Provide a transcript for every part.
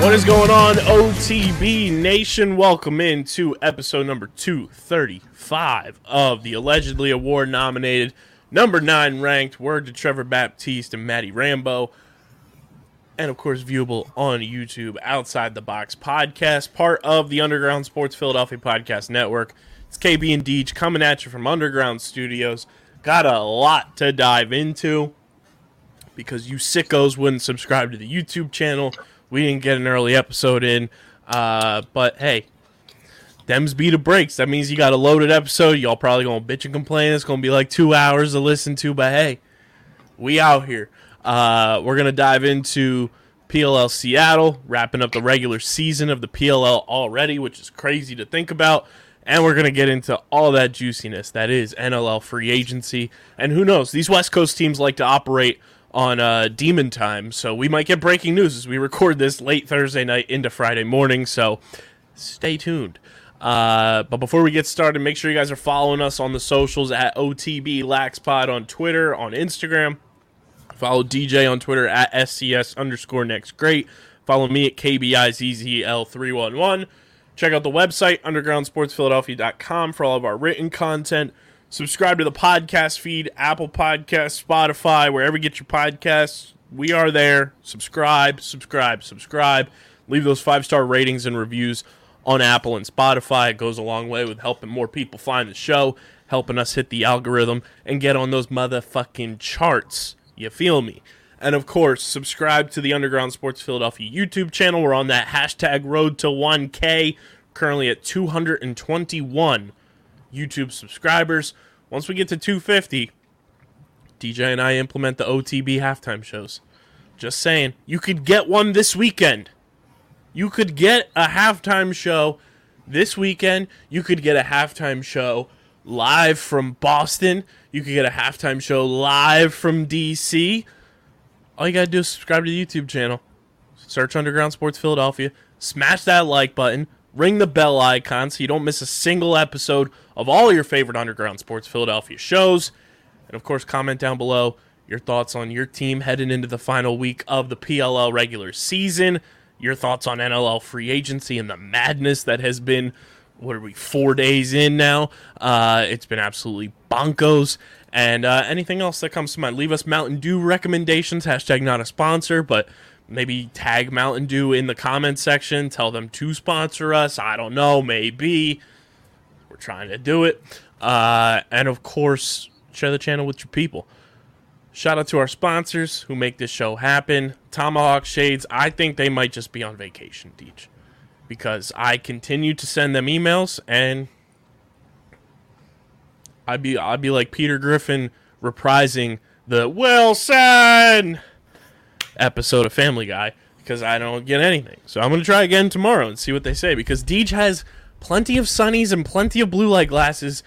What is going on, OTB Nation? Welcome in to episode number 235 of the allegedly award-nominated, number 9 ranked, Word to Trevor Baptiste and Matty Rambo, and of course viewable on YouTube, Outside the Box podcast, part of the Underground Sports Philadelphia podcast network. It's KB and Deej coming at you from Underground Studios. Got a lot to dive into because you sickos wouldn't subscribe to the YouTube channel. We didn't get an early episode in, but hey, them's be the breaks. That means you got a loaded episode. Y'all probably going to bitch and complain. It's going to be like 2 hours to listen to, but hey, we out here. We're going to dive into PLL Seattle, wrapping up the regular season of the PLL already, which is crazy to think about, and we're going to get into all that juiciness that is NLL free agency, and who knows, these West Coast teams like to operate on demon time, so we might get breaking news as we record this late Thursday night into Friday morning, so stay tuned. But before we get started, make sure you guys are following us on the socials at OTBLaxPod on Twitter, on Instagram. Follow DJ on Twitter at SCS_nextgreat. Follow me at KBIZZL311. Check out the website, undergroundsportsphiladelphia.com, for all of our written content. Subscribe to the podcast feed, Apple Podcasts, Spotify, wherever you get your podcasts. We are there. Subscribe. Leave those 5-star ratings and reviews on Apple and Spotify. It goes a long way with helping more people find the show, helping us hit the algorithm, and get on those motherfucking charts. You feel me? And, of course, subscribe to the Underground Sports Philadelphia YouTube channel. We're on that hashtag road to 1K, currently at 221 YouTube subscribers. Once we get to 250, DJ and I implement the OTB halftime shows. Just saying. You could get one this weekend. You could get a halftime show this weekend. You could get a halftime show live from Boston. You could get a halftime show live from DC. All you gotta do is subscribe to the YouTube channel. Search Underground Sports Philadelphia. Smash that like button. Ring the bell icon so you don't miss a single episode of all your favorite Underground Sports Philadelphia shows. And, of course, comment down below your thoughts on your team heading into the final week of the PLL regular season, your thoughts on NLL free agency and the madness that has been, 4 days in now? It's been absolutely bonkers. And anything else that comes to mind. Leave us Mountain Dew recommendations, hashtag not a sponsor, but maybe tag Mountain Dew in the comment section. Tell them to sponsor us. I don't know. Maybe. We're trying to do it. And, of course, share the channel with your people. Shout out to our sponsors who make this show happen. Tomahawk Shades. I think they might just be on vacation, Deej, because I continue to send them emails, and I'd be like Peter Griffin reprising the Wilson episode of Family Guy because I don't get anything. So I'm going to try again tomorrow and see what they say because Deej has plenty of sunnies and plenty of blue light glasses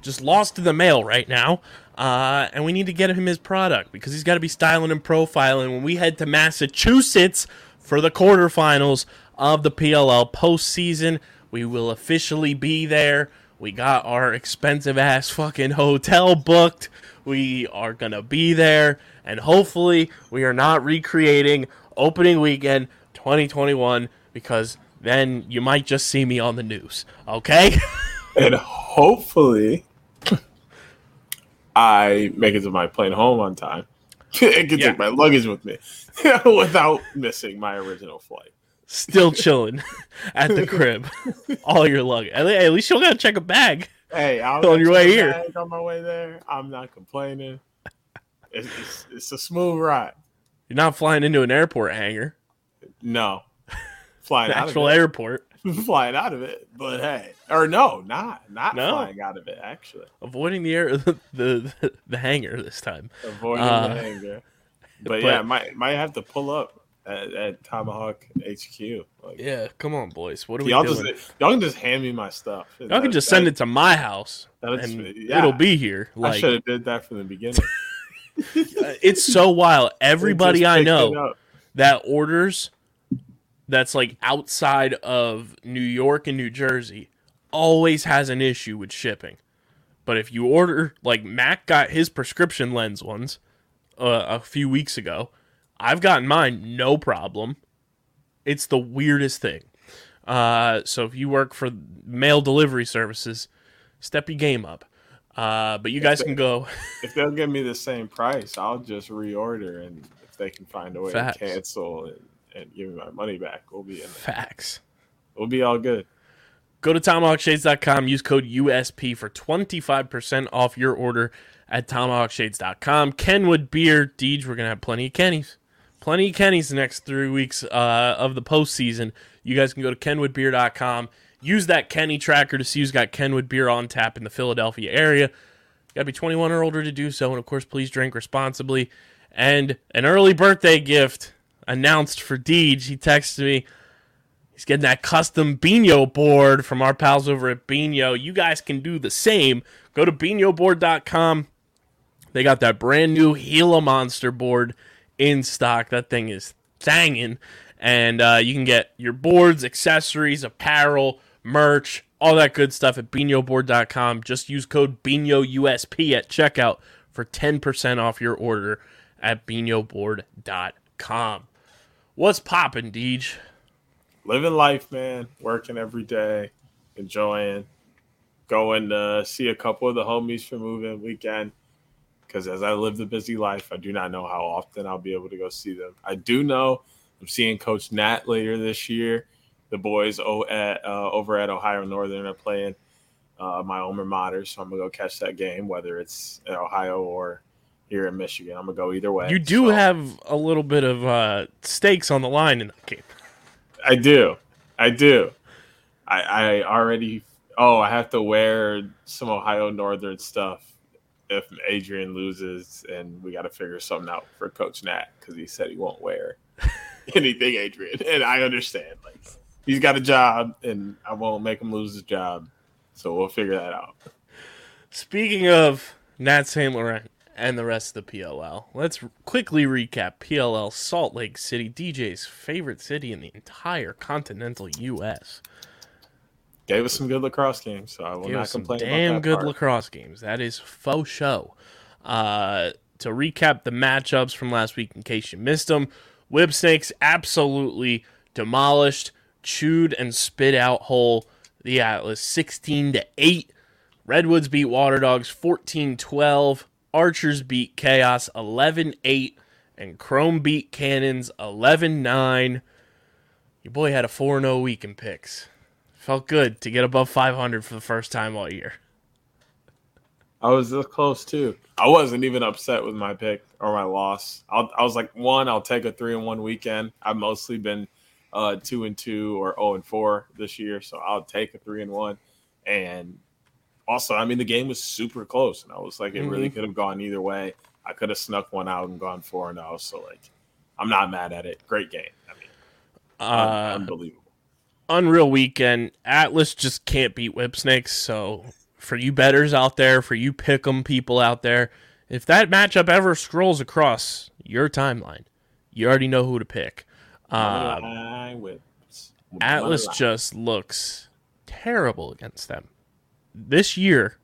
just lost to the mail right now. And we need to get him his product because he's got to be styling and profiling when we head to Massachusetts for the quarterfinals of the PLL postseason. We will officially be there. We got our expensive ass fucking hotel booked. We are going to be there. And hopefully we are not recreating opening weekend 2021 because then you might just see me on the news, okay? And hopefully I make it to my plane home on time. I can take my luggage with me without missing my original flight. Still chilling at the crib. All your luggage. At least you don't gotta check a bag. Hey, I was on your way here. On my way there, I'm not complaining. It's a smooth ride. You're not flying into an airport hangar. No, flying out actual of it. Airport. Flying out of it, but hey, or no, not no. Flying out of it. Actually, avoiding the air, the hangar this time. Avoiding the hangar, but yeah, might have to pull up at Tomahawk HQ. Like, yeah, come on, boys. What are y'all doing? Y'all can just hand me my stuff. Y'all can just send it to my house, and it'll be here. Like, I should have did that from the beginning. It's so wild. Everybody I know that orders that's like outside of New York and New Jersey always has an issue with shipping. But if you order, like Matt got his prescription lens ones a few weeks ago. I've gotten mine, no problem. It's the weirdest thing. So if you work for mail delivery services, step your game up. But you guys can go. If they'll give me the same price, I'll just reorder, and if they can find a way to cancel and give me my money back, we'll be in there. Facts. We'll be all good. Go to TomahawkShades.com. Use code USP for 25% off your order at TomahawkShades.com. Kenwood Beer. Deej, we're going to have plenty of Kennies. Plenty of Kennies the next 3 weeks of the postseason. You guys can go to KenwoodBeer.com. Use that Kenny tracker to see who's got Kenwood Beer on tap in the Philadelphia area. Got to be 21 or older to do so. And, of course, please drink responsibly. And an early birthday gift announced for Deej. He texted me. He's getting that custom Beano board from our pals over at Beano. You guys can do the same. Go to BeanoBoard.com. They got that brand new Gila Monster board in stock. That thing is thangin'. And you can get your boards, accessories, apparel, merch, all that good stuff at BinoBoard.com. Just use code BinoUSP at checkout for 10% off your order at BinoBoard.com. What's poppin', Deej? Living life, man. Working every day. Enjoying. Going to see a couple of the homies for moving weekend. Because as I live the busy life, I do not know how often I'll be able to go see them. I do know I'm seeing Coach Nat later this year. The boys over at Ohio Northern are playing my alma mater, so I'm going to go catch that game, whether it's at Ohio or here in Michigan. I'm going to go either way. You do have a little bit of stakes on the line in that game. I do. I already – I have to wear some Ohio Northern stuff if Adrian loses, and we got to figure something out for Coach Nat because he said he won't wear anything, Adrian. And I understand, like – he's got a job, and I won't make him lose his job. So we'll figure that out. Speaking of Nat St. Laurent and the rest of the PLL, let's quickly recap PLL Salt Lake City, DJ's favorite city in the entire continental U.S. Gave us some good lacrosse games, so I will not complain about that. Damn good lacrosse games. That is faux show. To recap the matchups from last week in case you missed them, Web Snakes absolutely demolished, chewed and spit out whole the Atlas 16-8. Redwoods beat Water Dogs 14-12. Archers beat Chaos 11-8. And Chrome beat Cannons 11-9. Your boy had a 4-0 week in picks. Felt good to get above 500 for the first time all year. I was this close, too. I wasn't even upset with my pick or my loss. I was like, I'll take a 3-1 weekend. I've mostly been 2-2 or 0-4 this year, so I'll take a 3-1. And also, I mean, the game was super close, and I was like, it really could have gone either way. I could have snuck one out and gone 4-0. So, like, I'm not mad at it. Great game. I mean, unbelievable. Unreal weekend. Atlas just can't beat Whipsnakes. So, for you bettors out there, for you pick 'em people out there, if that matchup ever scrolls across your timeline, you already know who to pick. Atlas just looks terrible against them. This year,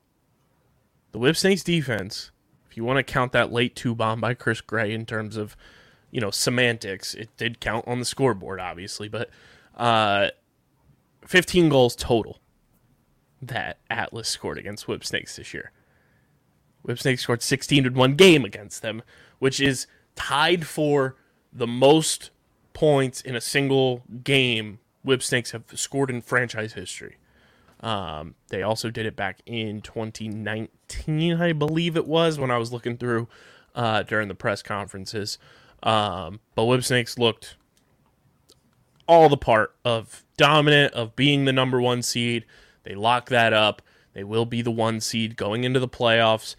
the Whipsnakes defense, if you want to count that late 2-bomb by Chris Gray in terms of, you know, semantics, it did count on the scoreboard, obviously, but 15 goals total that Atlas scored against Whipsnakes this year. Whipsnakes scored 16 in one game against them, which is tied for the most points in a single game Whip Snakes have scored in franchise history. They also did it back in 2019, I believe it was, when I was looking through during the press conferences. But Web Snakes looked all the part of dominant, of being the number one seed. They locked that up. They will be the one seed going into the playoffs.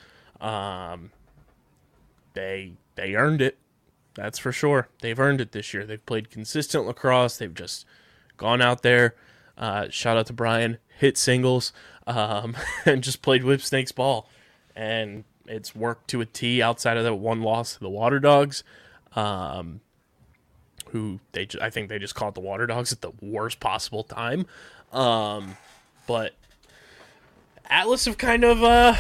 They earned it. That's for sure. They've earned it this year. They've played consistent lacrosse. They've just gone out there. Shout out to Brian, hit singles, and just played Whip Snakes ball. And it's worked to a T outside of that one loss to the Water Dogs, who I think they just caught the Water Dogs at the worst possible time. But Atlas have kind of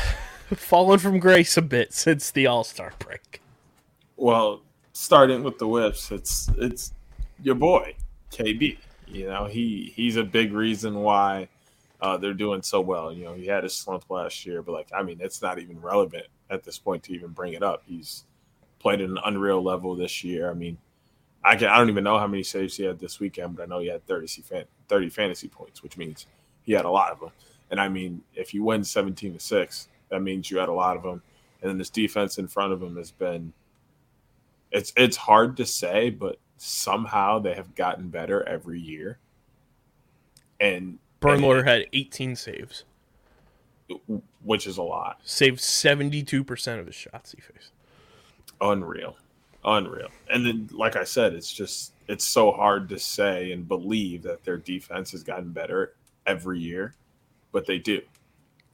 fallen from grace a bit since the All-Star break. Well, starting with the Whips, it's your boy, KB. You know, he's a big reason why they're doing so well. You know, he had a slump last year, but, like, I mean, it's not even relevant at this point to even bring it up. He's played at an unreal level this year. I mean, I don't even know how many saves he had this weekend, but I know he had 30 fantasy points, which means he had a lot of them. And, I mean, if you win 17-6, that means you had a lot of them. And then this defense in front of him has been – it's hard to say, but – somehow they have gotten better every year. And Burnlord had 18 saves, which is a lot. Saved 72% of his shots he faced. Unreal. And then, like I said, it's so hard to say and believe that their defense has gotten better every year, but they do.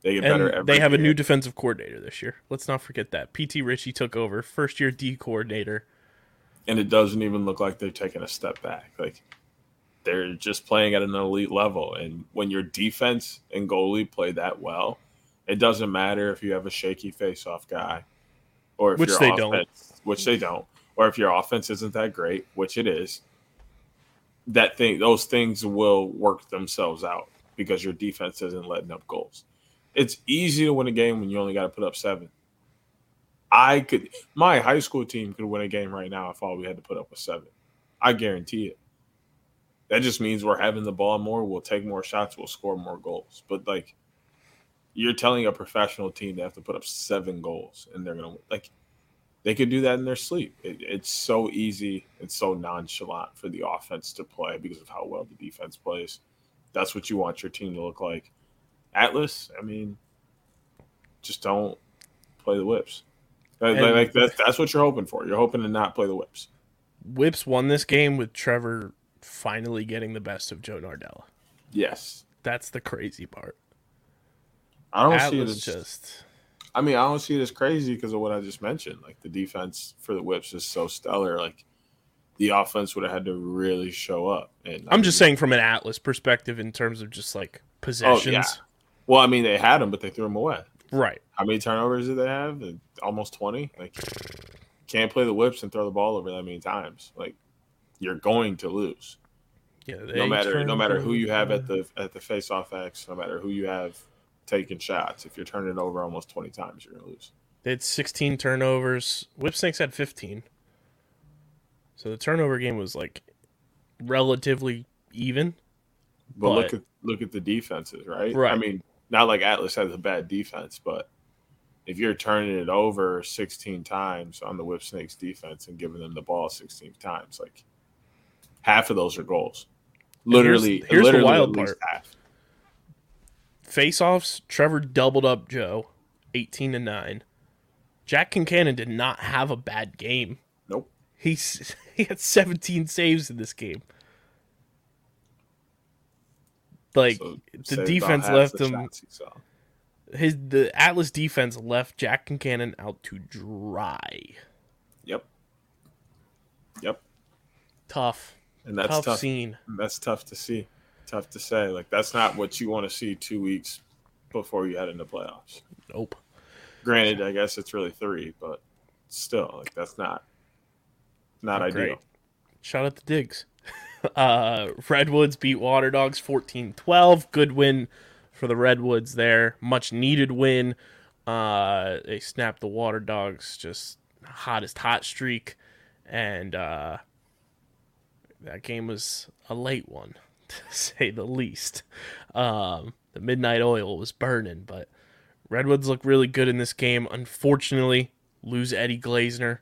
They get better every year. They have a new defensive coordinator this year. Let's not forget that. PT Ritchie took over, first-year D coordinator. And it doesn't even look like they're taking a step back. Like, they're just playing at an elite level. And when your defense and goalie play that well, it doesn't matter if you have a shaky face-off guy, or if which they don't, or if your offense isn't that great, which it is. Those things will work themselves out because your defense isn't letting up goals. It's easy to win a game when you only got to put up 7. My high school team could win a game right now if all we had to put up was 7. I guarantee it. That just means we're having the ball more. We'll take more shots. We'll score more goals. But, like, you're telling a professional team they have to put up 7 goals, and they're going to – like, they could do that in their sleep. It's so easy. It's so nonchalant for the offense to play because of how well the defense plays. That's what you want your team to look like. Atlas, I mean, just don't play the Whips. Like that's what you're hoping for. You're hoping to not play the Whips. Whips won this game with Trevor finally getting the best of Joe Nardella. Yes. That's the crazy part. I don't see it as crazy because of what I just mentioned. Like, the defense for the Whips is so stellar. Like, the offense would have had to really show up. And I'm just saying from an Atlas perspective in terms of just, like, possessions. Oh, yeah. Well, I mean, they had them, but they threw them away. Right. How many turnovers did they have? Almost 20. Like, can't play the Whips and throw the ball over that many times. Like, you're going to lose. Yeah. No matter who you have at the face-off X, no matter who you have taking shots, if you're turning it over almost 20 times, you're gonna lose. They had 16 turnovers. Whipsnakes had 15. So the turnover game was, like, relatively even. But look at the defenses, right? Right. I mean, not like Atlas has a bad defense, but if you're turning it over 16 times on the Whip Snakes defense and giving them the ball 16 times, like, half of those are goals. Literally, here's the wild part. Half. Face-offs, Trevor doubled up Joe, 18-9. Jack Kincannon did not have a bad game. Nope. He had 17 saves in this game. Like, so the defense left him. The Atlas defense left Jack Kincannon out to dry. Yep. Tough. And that's tough scene. That's tough to see. Tough to say. Like, that's not what you want to see 2 weeks before you head into playoffs. Nope. Granted, I guess it's really 3, but still, like, that's not ideal. Great. Shout out to Diggs. Redwoods beat Water Dogs 14-12. Good win for the Redwoods there. Much needed win. They snapped the Water Dogs just hottest hot streak. And that game was a late one, to say the least. The midnight oil was burning, but Redwoods look really good in this game. Unfortunately, lose Eddie Glazner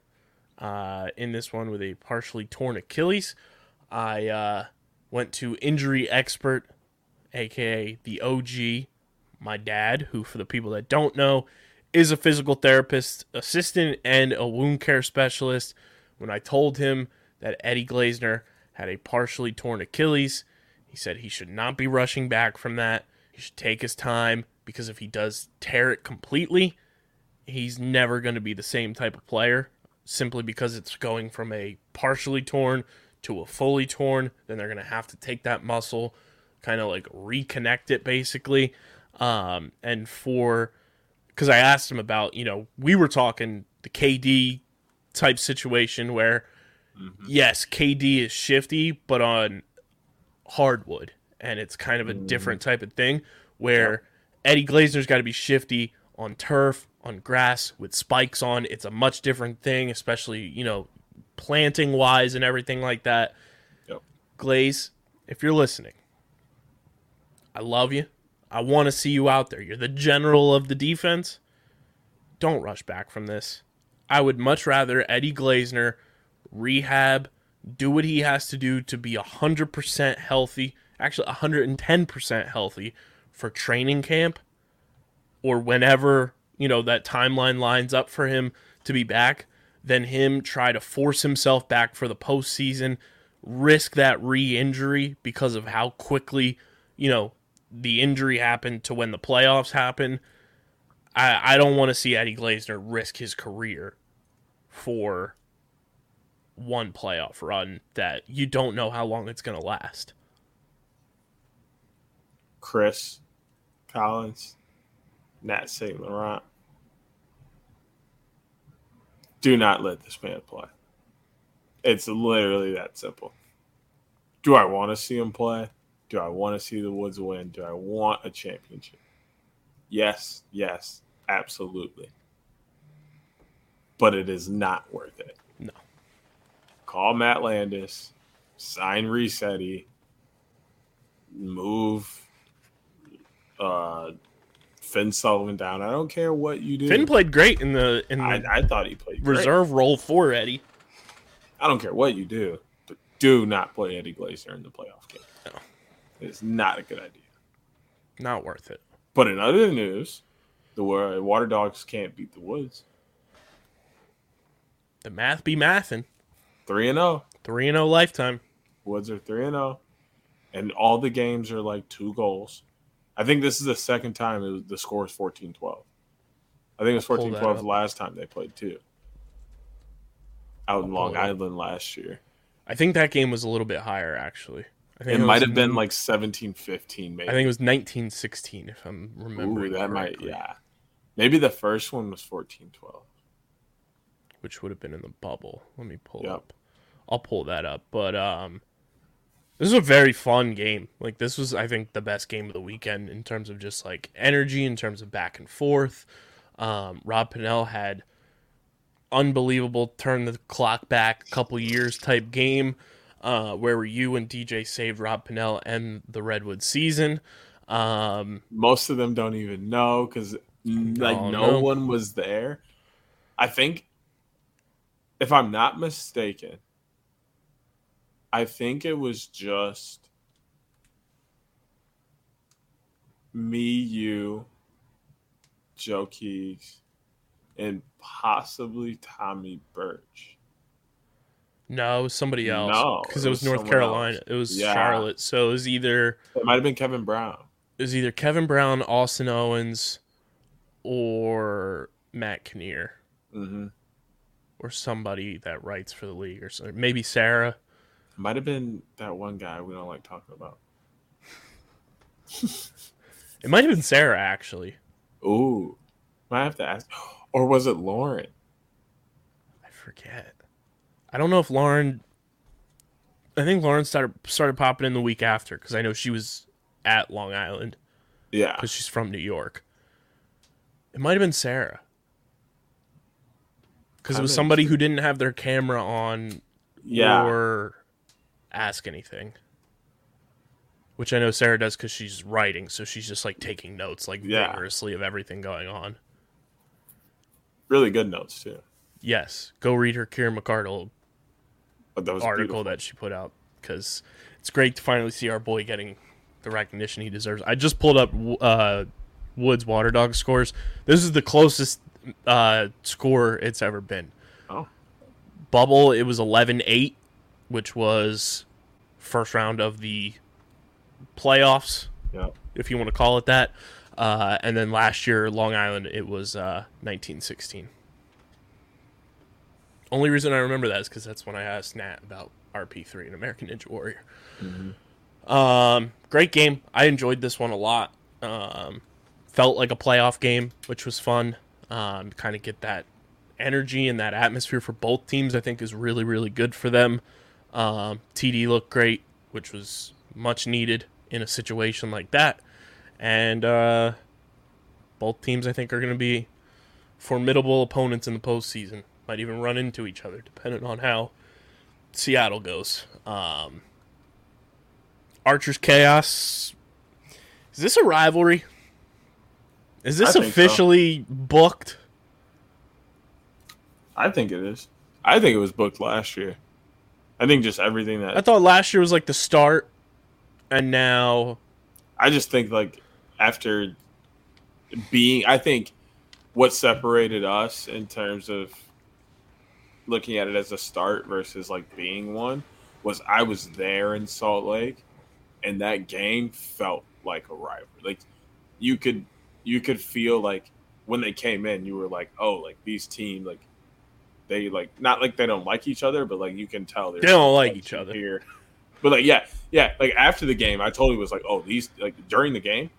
in this one with a partially torn Achilles. I went to injury expert, aka the OG, my dad, who, for the people that don't know, is a physical therapist assistant and a wound care specialist. When I told him that Eddie Glazner had a partially torn Achilles, he said he should not be rushing back from that. He should take his time, because if he does tear it completely, he's never going to be the same type of player, simply because it's going from a partially torn to a fully torn. Then they're going to have to take that muscle, kind of like reconnect it basically. And for, because I asked him about, you know, we were talking the KD type situation where, yes, KD is shifty, but on hardwood. And it's kind of a different type of thing where Eddie Glazner's got to be shifty on turf, on grass, with spikes on. It's a much different thing, especially, you know, planting-wise and everything like that. Glaze, if you're listening, I love you. I want to see you out there. You're the general of the defense. Don't rush back from this. I would much rather Eddie Glazner rehab, do what he has to do to be 100% healthy, actually 110% healthy for training camp, or whenever, you know, that timeline lines up for him to be back, than him try to force himself back for the postseason, risk that re-injury because of how quickly, you know, the injury happened to when the playoffs happened. I don't want to see Eddie Glazner risk his career for one playoff run that you don't know how long it's going to last. Chris Collins, Nat St. Laurent, do not let this man play. It's literally that simple. Do I want to see him play? Do I want to see the Woods win? Do I want a championship? Yes, yes, absolutely. But it is not worth it. No. Call Matt Landis, sign Resetti, move Finn Sullivan down. I don't care what you do. Finn played great in the I thought he played great. Reserve role for Eddie. I don't care what you do, but do not play Eddie Glazner in the playoff game. No. It's not a good idea. Not worth it. But in other news, the Water Dogs can't beat the Woods. The math be mathin'. 3-0. 3-0 lifetime. Woods are 3-0. And all the games are like 2 goals. I think this is the second time the score is 14-12. I think it was 14-12 last time they played, too. Out in Long Island last year. I think that game was a little bit higher, actually. I think it might have been like 17-15, maybe. I think it was 19-16, if I'm remembering that correctly. Yeah. Maybe the first one was 14-12. Which would have been in the bubble. Let me pull up. I'll pull that up. But this was a very fun game. Like, this was, I think, the best game of the weekend in terms of just, like, energy, in terms of back and forth. Rob Pannell had unbelievable turn-the-clock-back-couple-years type game. Where were you when DJ saved Rob Pannell and the Redwood season? Most of them don't even know because no one was there. I think, if I'm not mistaken, I think it was just me, you, Joe Keegs, and possibly Tommy Birch. No, it was somebody else. No, because it was North Carolina. Else. It was Charlotte. So it was either it might have been Kevin Brown. It was either Kevin Brown, Austin Owens, or Matt Kinnear, or somebody that writes for the league, or something. Maybe Sarah. It might have been that one guy we don't like talking about. It might have been Sarah, actually. Ooh, might have to ask. Or was it Lauren? I forget. I don't know if Lauren. I think Lauren started popping in the week after, because I know she was at Long Island. Yeah, because she's from New York. It might have been Sarah. Because it was somebody who didn't have their camera on or ask anything. Which I know Sarah does because she's writing, so she's just like taking notes like vigorously of everything going on. Really good notes too. Yes, go read her Kieran McArdle article that she put out because it's great to finally see our boy getting the recognition he deserves. I just pulled up Woods Water Dogs scores. This is the closest score it's ever been. Oh, Bubble it was 11-8, which was first round of the playoffs, if you want to call it that. And then last year, Long Island, it was 19-16. Only reason I remember that is because that's when I asked Nat about RP3 and American Ninja Warrior. Mm-hmm. Great game. I enjoyed this one a lot. Felt like a playoff game, which was fun. Kind of get that energy and that atmosphere for both teams, I think, is really, really good for them. TD looked great, which was much needed in a situation like that. And both teams, I think, are going to be formidable opponents in the postseason. Might even run into each other, depending on how Seattle goes. Archers Chaos. Is this a rivalry? Is this officially booked? I think it is. I think it was booked last year. I think just everything that... I thought last year was like the start, and now... I just think, like, after being... I think what separated us in terms of looking at it as a start versus, like, being one was I was there in Salt Lake, and that game felt like a rivalry. Like, you could feel, like, when they came in, you were like, oh, like, these teams, like, they, like, not like they don't like each other, but, like, you can tell they don't like each other here. But, like, yeah, like, after the game, I totally was like, oh, these, like, during the game,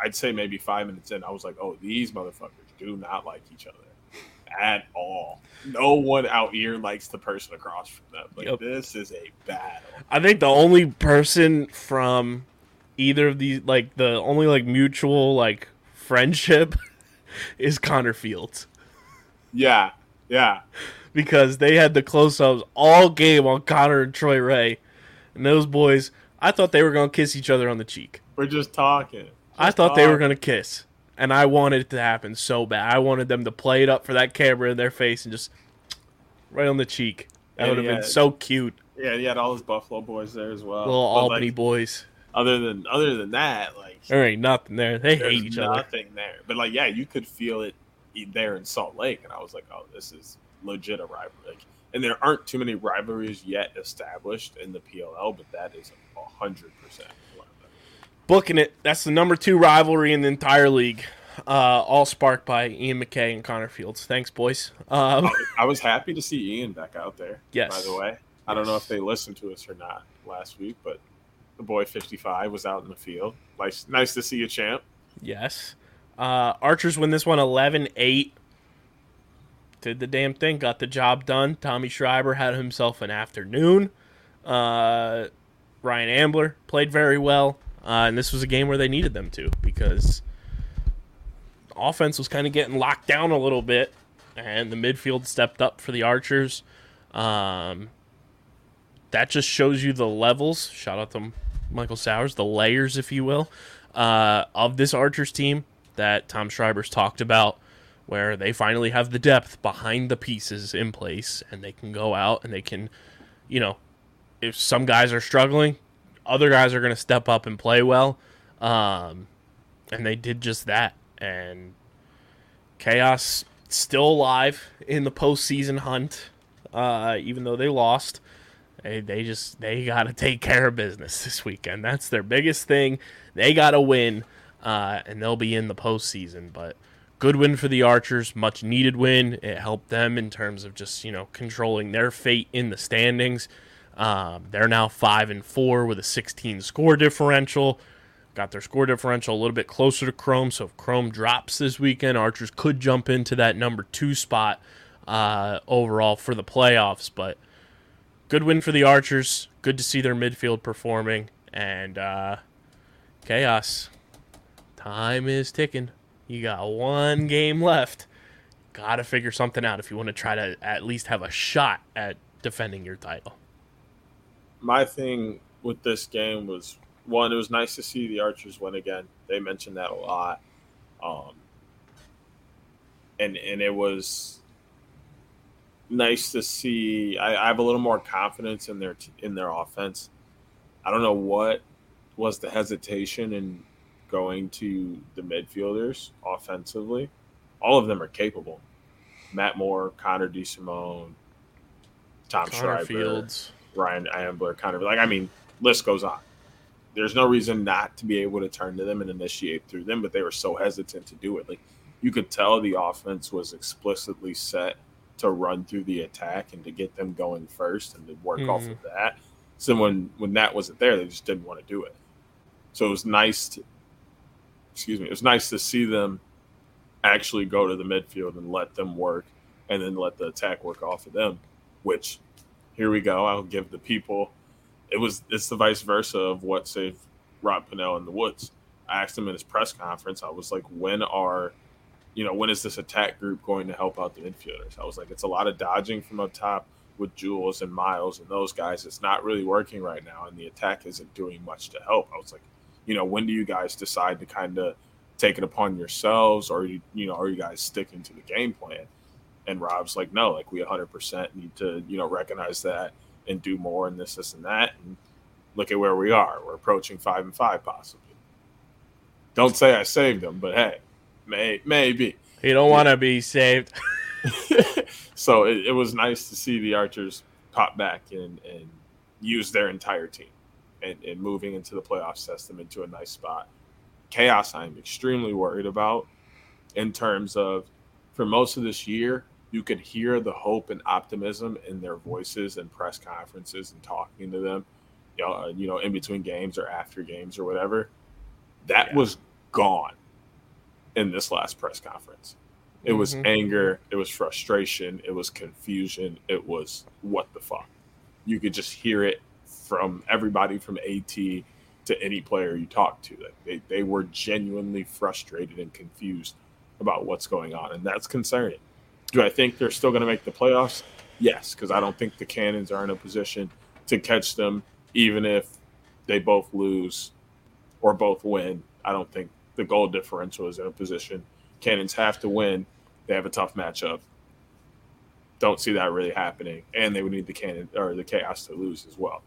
I'd say maybe 5 minutes in, I was like, oh, these motherfuckers do not like each other at all. No one out here likes the person across from them. Like, This is a battle. I think the only person from either of these, like, the only, like, mutual, like, friendship is Connor Fields. Yeah. Because they had the close-ups all game on Connor and Troy Ray. And those boys, I thought they were going to kiss each other on the cheek. We're just talking. They were going to kiss. And I wanted it to happen so bad. I wanted them to play it up for that camera in their face and just right on the cheek. That would have been so cute. Yeah, he had all his Buffalo boys there as well. Little Albany boys. Other than that, like... There ain't nothing there. They hate each other. There's nothing there. But, like, yeah, you could feel it there in Salt Lake. And I was like, oh, this is... legit a rivalry, like, and there aren't too many rivalries yet established in the PLL, but that is 100% booking it. That's the number 2 rivalry in the entire league, all sparked by Ian McKay and Connor Fields. Thanks, boys. I was happy to see Ian back out there. Yes, by the way, I don't know if they listened to us or not last week, but the boy 55 was out in the field. Nice to see you, champ. Yes, Archers win this one 11-8. Did the damn thing. Got the job done. Tommy Schreiber had himself an afternoon. Ryan Ambler played very well. And this was a game where they needed them to because offense was kind of getting locked down a little bit. And the midfield stepped up for the Archers. That just shows you the levels. Shout out to Michael Sowers. The layers, if you will, of this Archers team that Tom Schreiber's talked about, where they finally have the depth behind the pieces in place, and they can go out and they can, you know, if some guys are struggling, other guys are going to step up and play well. And they did just that. And Chaos still alive in the postseason hunt, even though they lost. They got to take care of business this weekend. That's their biggest thing. They got to win, and they'll be in the postseason, but... Good win for the Archers, much needed win. It helped them in terms of just, you know, controlling their fate in the standings. They're now 5-4 with a 16 score differential. Got their score differential a little bit closer to Chrome, so if Chrome drops this weekend, Archers could jump into that number 2 spot overall for the playoffs. But good win for the Archers. Good to see their midfield performing. And Chaos, time is ticking. You got one game left. got to figure something out if you want to try to at least have a shot at defending your title. My thing with this game was, one, it was nice to see the Archers win again. They mentioned that a lot. And it was nice to see. I have a little more confidence in their offense. I don't know what was the hesitation in going to the midfielders offensively. All of them are capable. Matt Moore, Connor DeSimone, Tom Schreiber, Fields, Ryan Ambler, Connor. Like, I mean, list goes on. There's no reason not to be able to turn to them and initiate through them, but they were so hesitant to do it. Like, you could tell the offense was explicitly set to run through the attack and to get them going first and to work off of that. So when that wasn't there, they just didn't want to do it. So it was nice to, it was nice to see them actually go to the midfield and let them work and then let the attack work off of them, which, here we go, I'll give the people. It's the vice versa of what saved Rob Pannell in the Woods. I asked him in his press conference, I was like, when is this attack group going to help out the midfielders? I was like, it's a lot of dodging from up top with Jules and Miles and those guys. It's not really working right now, and the attack isn't doing much to help. I was like, when do you guys decide to kind of take it upon yourselves, or are you guys sticking to the game plan? And Rob's like, no, like, we 100% need to, recognize that and do more and this and that. And look at where we are. We're approaching 5-5 possibly. Don't say I saved them, but hey, maybe. You don't want to be saved. So it was nice to see the Archers pop back and use their entire team. And moving into the playoffs sets them into a nice spot. Chaos, I'm extremely worried about in terms of, for most of this year, you could hear the hope and optimism in their voices and press conferences and talking to them, in between games or after games or whatever. That was gone in this last press conference. It was anger. It was frustration. It was confusion. It was what the fuck. You could just hear it from everybody, from AT to any player you talk to. They were genuinely frustrated and confused about what's going on, and that's concerning. Do I think they're still going to make the playoffs? Yes, because I don't think the Cannons are in a position to catch them, even if they both lose or both win. I don't think the goal differential is in a position. Cannons have to win. They have a tough matchup. Don't see that really happening, and they would need the Cannon or the Chaos to lose as well.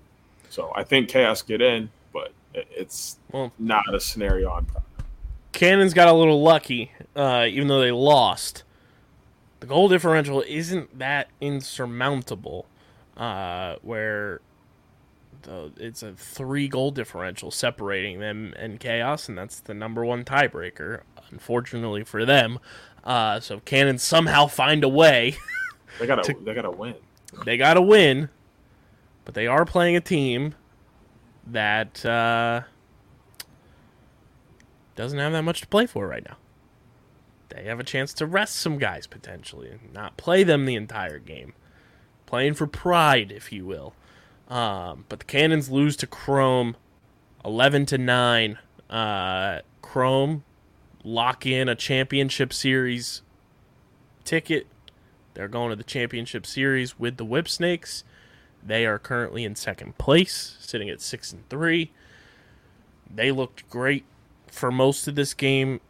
So I think Chaos get in, but it's not a scenario on. Cannons got a little lucky, even though they lost. The goal differential isn't that insurmountable, it's a 3-goal differential separating them and Chaos, and that's the number one tiebreaker, unfortunately for them. So if Cannon somehow find a way, they gotta win. They gotta win, but they are playing a team that doesn't have that much to play for right now. They have a chance to rest some guys potentially and not play them the entire game. Playing for pride, if you will. But the Cannons lose to Chrome 11-9. Chrome lock in a championship series ticket. They're going to the championship series with the Whipsnakes. They are currently in second place, sitting at 6-3. They looked great for most of this game.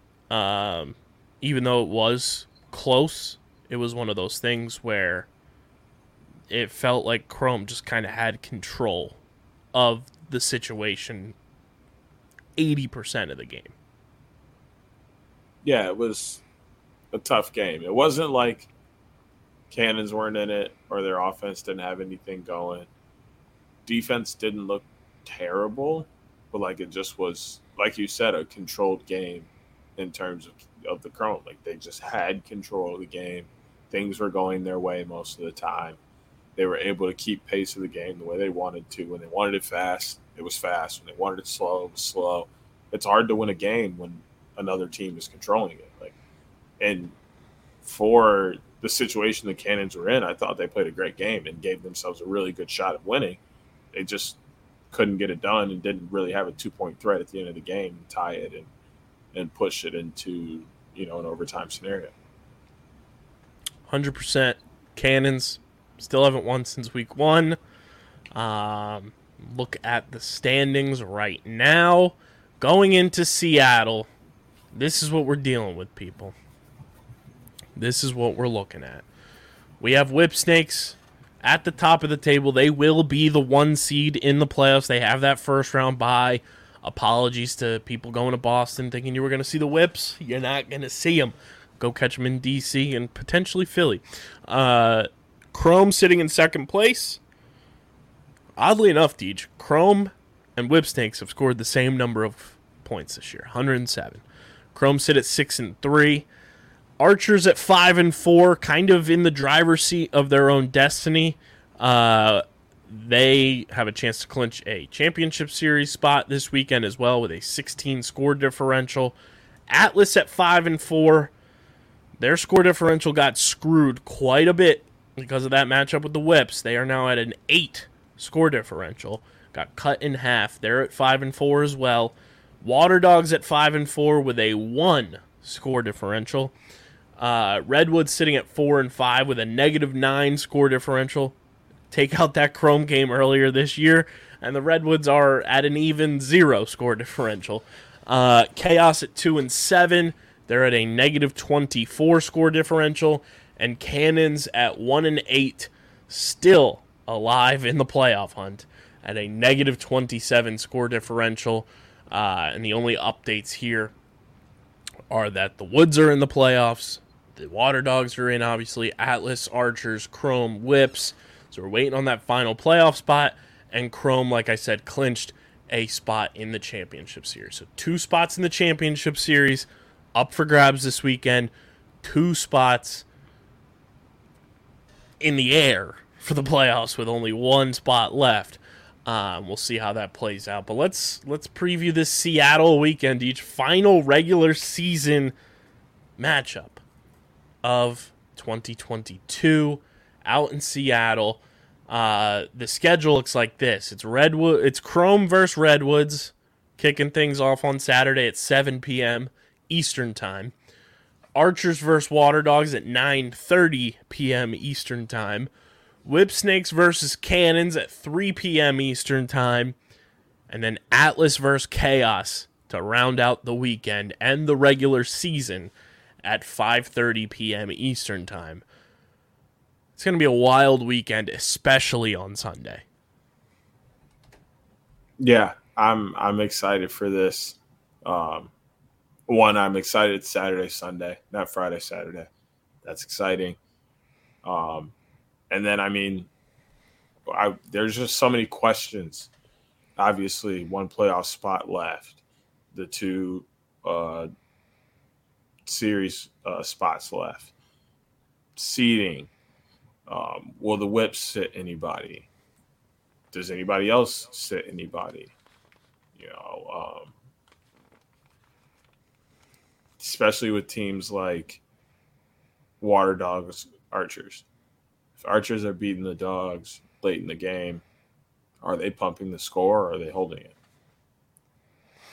Even though it was close, it was one of those things where it felt like Chrome just kind of had control of the situation 80% of the game. Yeah, it was a tough game. It wasn't like Cannons weren't in it or their offense didn't have anything going. Defense didn't look terrible, but like, it just was, like you said, a controlled game in terms of the Chrome. Like, they just had control of the game. Things were going their way most of the time. They were able to keep pace of the game the way they wanted to. When they wanted it fast, it was fast. When they wanted it slow, it was slow. It's hard to win a game when another team is controlling it. Like, and for the situation the Cannons were in, I thought they played a great game and gave themselves a really good shot at winning. They just couldn't get it done and didn't really have a 2-point threat at the end of the game and tie it and push it into, an overtime scenario. 100%. Cannons still haven't won since week one. Look at the standings right now. Going into Seattle, this is what we're dealing with, people. This is what we're looking at. We have Whipsnakes at the top of the table. They will be the 1 seed in the playoffs. They have that first round bye. Apologies to people going to Boston thinking you were going to see the Whips. You're not going to see them. Go catch them in D.C. and potentially Philly. Chrome sitting in second place. Oddly enough, Deej, Chrome and Whipsnakes have scored the same number of points this year, 107. Chrome sit at 6-3. Archers at 5-4, kind of in the driver's seat of their own destiny. They have a chance to clinch a championship series spot this weekend as well with a 16 score differential. Atlas at 5-4. Their score differential got screwed quite a bit because of that matchup with the Whips. They are now at an 8 score differential. Got cut in half. They're at 5-4 as well. Water Dogs at 5-4 with a 1 score differential. Redwoods sitting at 4-5 with a -9 score differential. Take out that Chrome game earlier this year, and the Redwoods are at an even 0 score differential. Chaos at 2-7. They're at a -24 score differential, and Cannons at 1-8, still alive in the playoff hunt at a -27 score differential. And the only updates here are that the Woods are in the playoffs, the Water Dogs are in, obviously, Atlas, Archers, Chrome, Whips. So we're waiting on that final playoff spot, and Chrome, like I said, clinched a spot in the championship series. So 2 spots in the championship series, up for grabs this weekend, 2 spots in the air for the playoffs with only 1 spot left. We'll see how that plays out. But let's preview this Seattle weekend, each final regular season matchup of 2022. Out in Seattle, the schedule looks like this. It's Chrome versus Redwoods, kicking things off on Saturday at 7 p.m. Eastern Time. Archers versus Water Dogs at 9:30 p.m. Eastern Time. Whipsnakes versus Cannons at 3 p.m. Eastern Time. And then Atlas versus Chaos to round out the weekend and the regular season at 5:30 p.m. Eastern Time. It's going to be a wild weekend, especially on Sunday. Yeah, I'm excited for this. One, I'm excited Saturday, Sunday, not Friday, Saturday. That's exciting. And then, I mean, there's just so many questions. Obviously, 1 playoff spot left, the 2 series spots left, seeding. Will the Whips sit anybody? Does anybody else sit anybody? You know, especially with teams like Water Dogs, Archers. If Archers are beating the Dogs late in the game, are they pumping the score or are they holding it?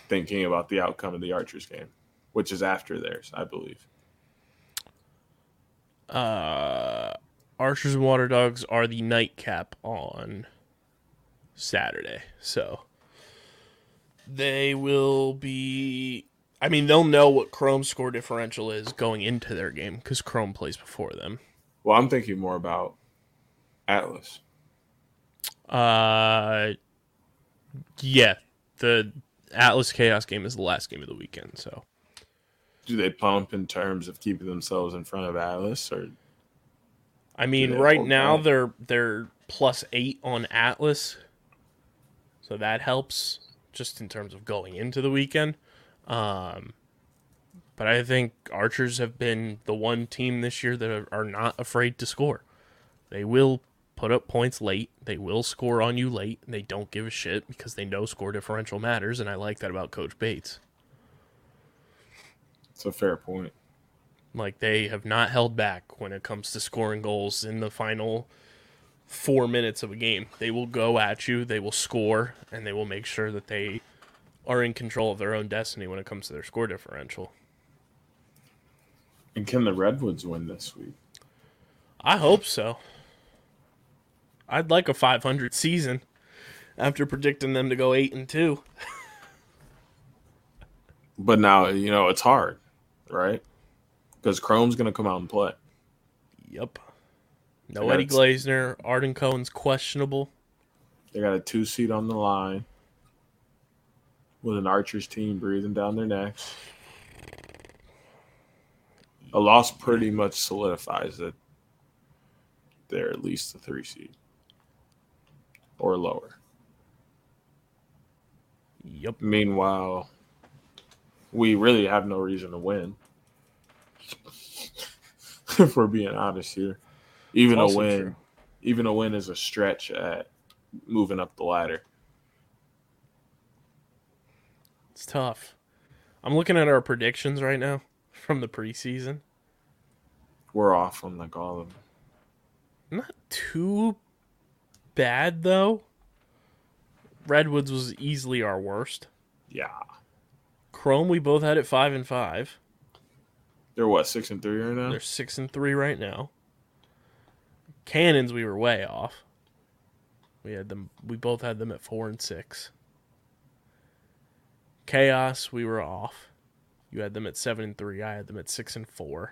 Thinking about the outcome of the Archers game, which is after theirs, I believe. Archers and Water Dogs are the nightcap on Saturday. So they will be... I mean, they'll know what Chrome's score differential is going into their game because Chrome plays before them. Well, I'm thinking more about Atlas. Yeah, the Atlas Chaos game is the last game of the weekend. So, do they pump in terms of keeping themselves in front of Atlas or... I mean, right now they're +8 on Atlas, so that helps just in terms of going into the weekend. But I think Archers have been the 1 team this year that are not afraid to score. They will put up points late. They will score on you late. They don't give a shit because they know score differential matters, and I like that about Coach Bates. It's a fair point. Like, they have not held back when it comes to scoring goals in the final 4 minutes of a game. They will go at you, they will score, and they will make sure that they are in control of their own destiny when it comes to their score differential. And can the Redwoods win this week? I hope so. I'd like a 500 season after predicting them to go 8-2. But now, you know, it's hard, right? Because Chrome's going to come out and play. Yep. No Eddie Glazner. Arden Cohen's questionable. They got a 2 seed on the line with an Archers team breathing down their necks. A loss pretty much solidifies that they're at least a 3 seed or lower. Yep. Meanwhile, we really have no reason to win. If we're being honest here, even a win is a stretch at moving up the ladder. It's tough. I'm looking at our predictions right now from the preseason. We're off on like all of them. Not too bad though. Redwoods was easily our worst. Yeah. Chrome, we both had it 5-5. They're what, 6-3 right now? They're 6-3 right now. Cannons, we were way off. We both had them at 4-6. Chaos, we were off. You had them at 7-3. I had them at 6-4.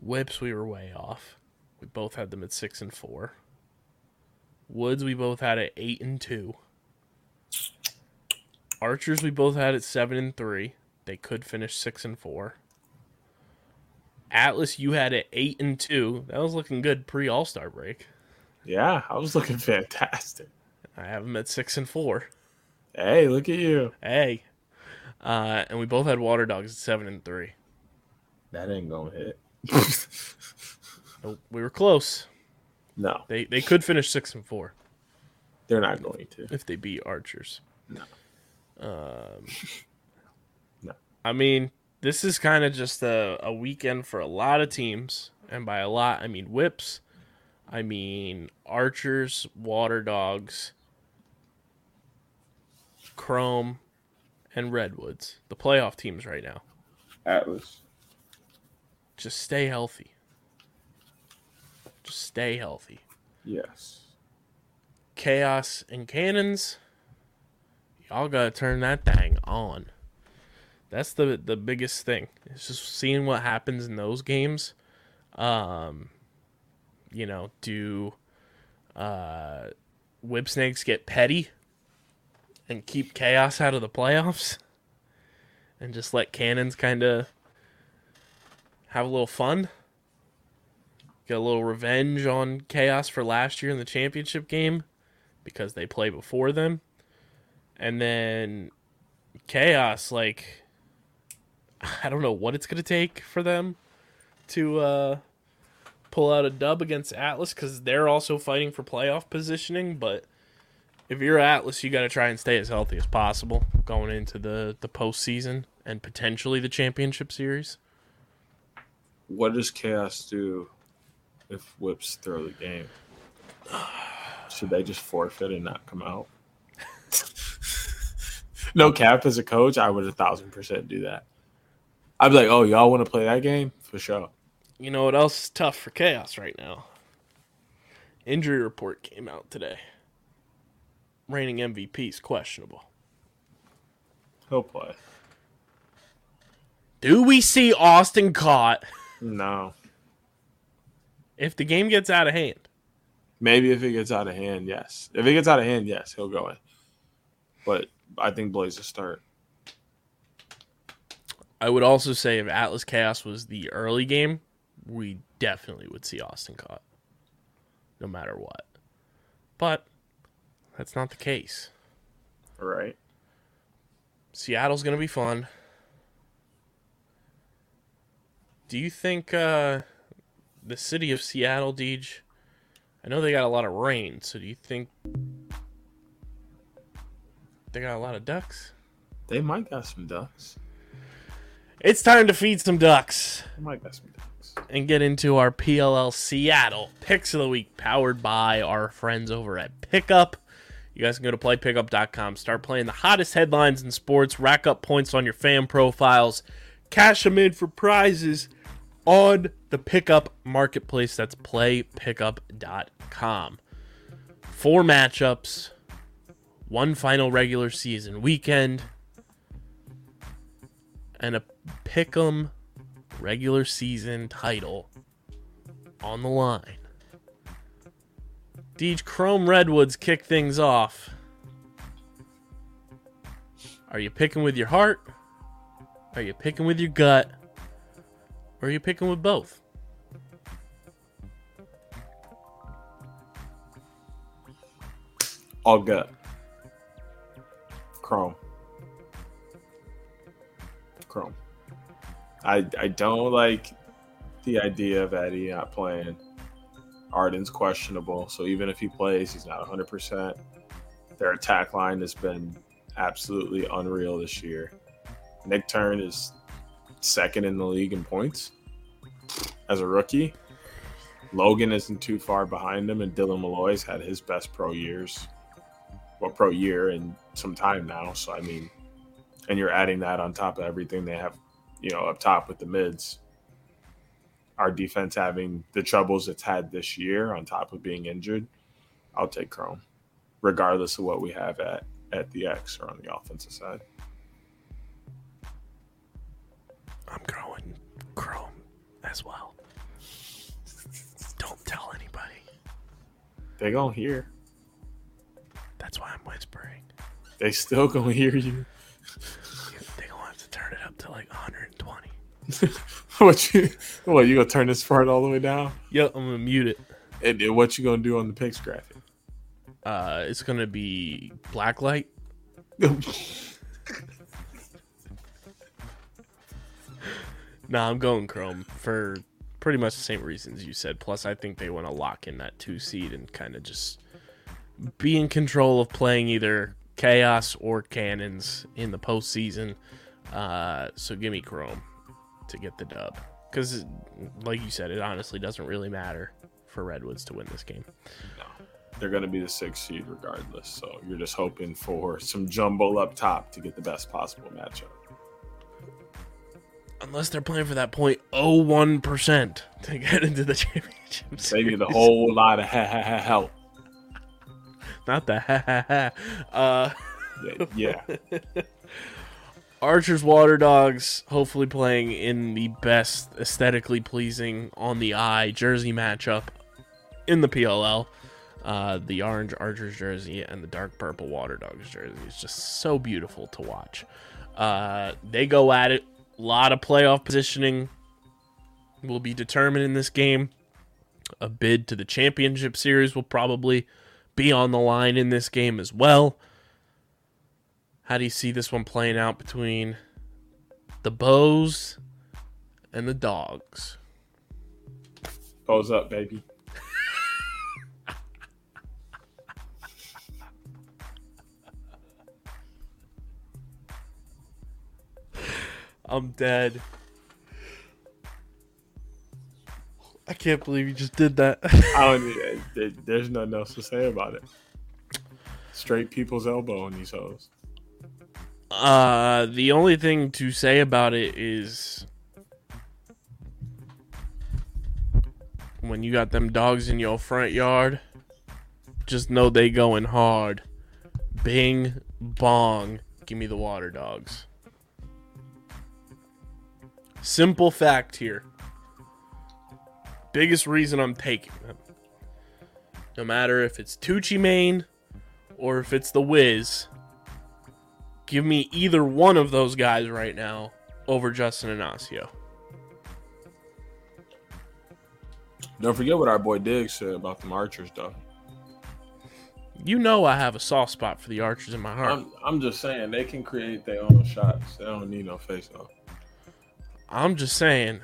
Whips, we were way off. We both had them at 6-4. Woods, we both had at 8-2. Archers, we both had at 7-3. They could finish 6-4. Atlas, you had at 8-2. That was looking good pre-All-Star break. Yeah, I was looking fantastic. I have them at 6-4. Hey, look at you. Hey. And we both had Water Dogs at 7-3. That ain't gonna hit. Nope, we were close. No. They could finish 6-4. They're not going to. If they beat Archers. No. No. I mean, this is kind of just a weekend for a lot of teams. And by a lot, I mean Whips. I mean Archers, Water Dogs, Chrome, and Redwoods. The playoff teams right now. Atlas. Just stay healthy. Just stay healthy. Yes. Chaos and Cannons. Y'all gotta turn that thing on. That's the biggest thing. It's just seeing what happens in those games. You know, do Whipsnakes get petty and keep Chaos out of the playoffs and just let Cannons kind of have a little fun? Get a little revenge on Chaos for last year in the championship game because they play before them. And then Chaos, like, I don't know what it's going to take for them to pull out a dub against Atlas because they're also fighting for playoff positioning. But if you're Atlas, you got to try and stay as healthy as possible going into the postseason and potentially the championship series. What does Chaos do if Whips throw the game? Should they just forfeit and not come out? No cap, as a coach, I would 1,000% do that. I'd be like, oh, y'all want to play that game? For sure. You know what else is tough for Chaos right now? Injury report came out today. Reigning MVP's questionable. He'll play. Do we see Austin Caught? No. If the game gets out of hand. Maybe if it gets out of hand, yes. If it gets out of hand, yes, he'll go in. But I think Blaze will start. I would also say if Atlas Chaos was the early game, we definitely would see Austin Caught, no matter what. But that's not the case. All right. Seattle's going to be fun. Do you think the city of Seattle, Deej, I know they got a lot of rain, so do you think they got a lot of ducks? They might got some ducks. It's time to feed some ducks. They might got some ducks. And get into our PLL Seattle Picks of the Week, powered by our friends over at Pickup. You guys can go to playpickup.com. Start playing the hottest headlines in sports. Rack up points on your fan profiles. Cash them in for prizes on the pickup marketplace. That's playpickup.com. 4 matchups, 1 final regular season weekend, and a pick'em regular season title on the line. Deej, Chrome Redwoods kick things off. Are you picking with your heart? Are you picking with your gut? Or are you picking with both? All gut. Chrome. I don't like the idea of Eddie not playing. Arden's questionable, so even if he plays, he's not 100%. Their attack line has been absolutely unreal this year. Nick Turn is second in the league in points as a rookie. Logan isn't too far behind him, and Dylan Malloy's had his best pro year in some time now. So, I mean, and you're adding that on top of everything they have, up top with the mids. Our defense having the troubles it's had this year on top of being injured, I'll take Chrome, regardless of what we have at the X or on the offensive side. I'm growing Chrome as well. Don't tell anybody. They gonna hear. That's why I'm whispering. They still gonna hear you. They gonna have to turn it up to like 120. What you gonna turn this part all the way down? Yep, I'm gonna mute it. And what you gonna do on the Pigs graphic? It's gonna be black light. I'm going Chrome for pretty much the same reasons you said. Plus, I think they want to lock in that 2 seed and kind of just be in control of playing either Chaos or Cannons in the postseason. So give me Chrome to get the dub, because like you said, it honestly doesn't really matter for Redwoods to win this game. No, they're going to be the 6th seed regardless, so you're just hoping for some jumble up top to get the best possible matchup, unless they're playing for that 0.01% to get into the championship series. Maybe the whole lot of help. Not the yeah. Archers, Water Dogs, hopefully playing in the best aesthetically pleasing on the eye jersey matchup in the PLL. The orange Archers jersey and the dark purple Water Dogs jersey is just so beautiful to watch. They go at it. A lot of playoff positioning will be determined in this game. A bid to the championship series will probably be on the line in this game as well. How do you see this one playing out between the Bows and the Dogs? Bows up, baby. I'm dead. I can't believe you just did that. There's nothing else to say about it. Straight people's elbow on these hoes. The only thing to say about it is when you got them dogs in your front yard, just know they going hard. Bing, bong. Give me the Water Dogs. Simple fact here. Biggest reason I'm taking them. No matter if it's Tucci Main or if it's the Wiz, give me either one of those guys right now over Justin Ignacio. Don't forget what our boy Diggs said about the Archers, though. I have a soft spot for the Archers in my heart. I'm just saying, they can create their own shots. They don't need no face-off. I'm just saying,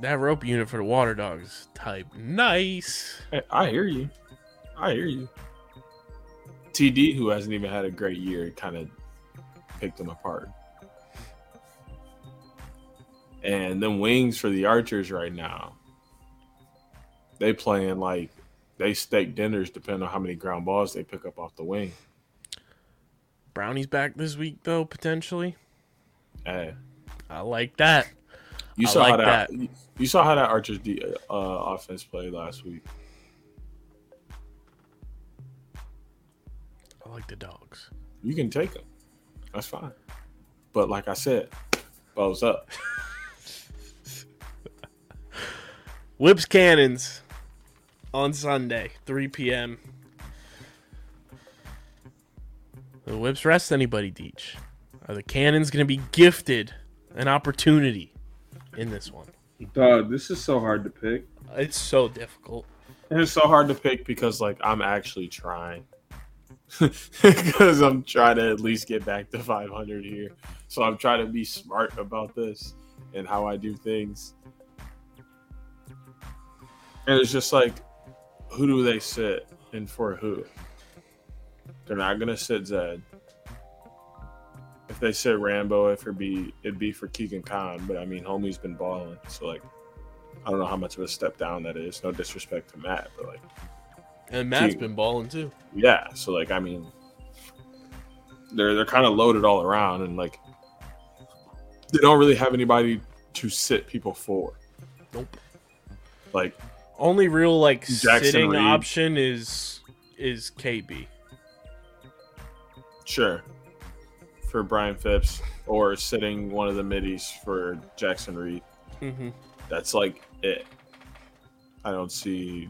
that rope unit for the Water Dogs type. Nice. Hey, I hear you. TD, who hasn't even had a great year, kind of picked them apart. And then wings for the Archers right now. They playing like they steak dinners depending on how many ground balls they pick up off the wing. Brownie's back this week, though, potentially. Hey. I like that. You saw like how that. You saw how that Archers offense played last week. I like the Dogs. You can take them. That's fine. But like I said, bows up. Whips Cannons on Sunday, 3 p.m. The Whips rest anybody, Deech. Are the Cannons going to be gifted an opportunity in this one? Duh, this is so hard to pick. It's so difficult. And it's so hard to pick because, like, I'm actually trying. Because I'm trying to at least get back to 500 here. So I'm trying to be smart about this and how I do things. And it's just like, who do they sit and for who? They're not going to sit Zed. If they sit Rambo, if it'd be for Keegan Khan. But, I mean, homie's been balling. So, like, I don't know how much of a step down that is. No disrespect to Matt, but, like. And Matt's been balling, too. Yeah. So, like, I mean, they're kind of loaded all around. And, like, they don't really have anybody to sit people for. Nope. Like, only real, like, Jackson sitting Reed. Option is KB. Sure. For Brian Phipps or sitting one of the middies for Jackson Reed. Mm-hmm. That's, like, it. I don't see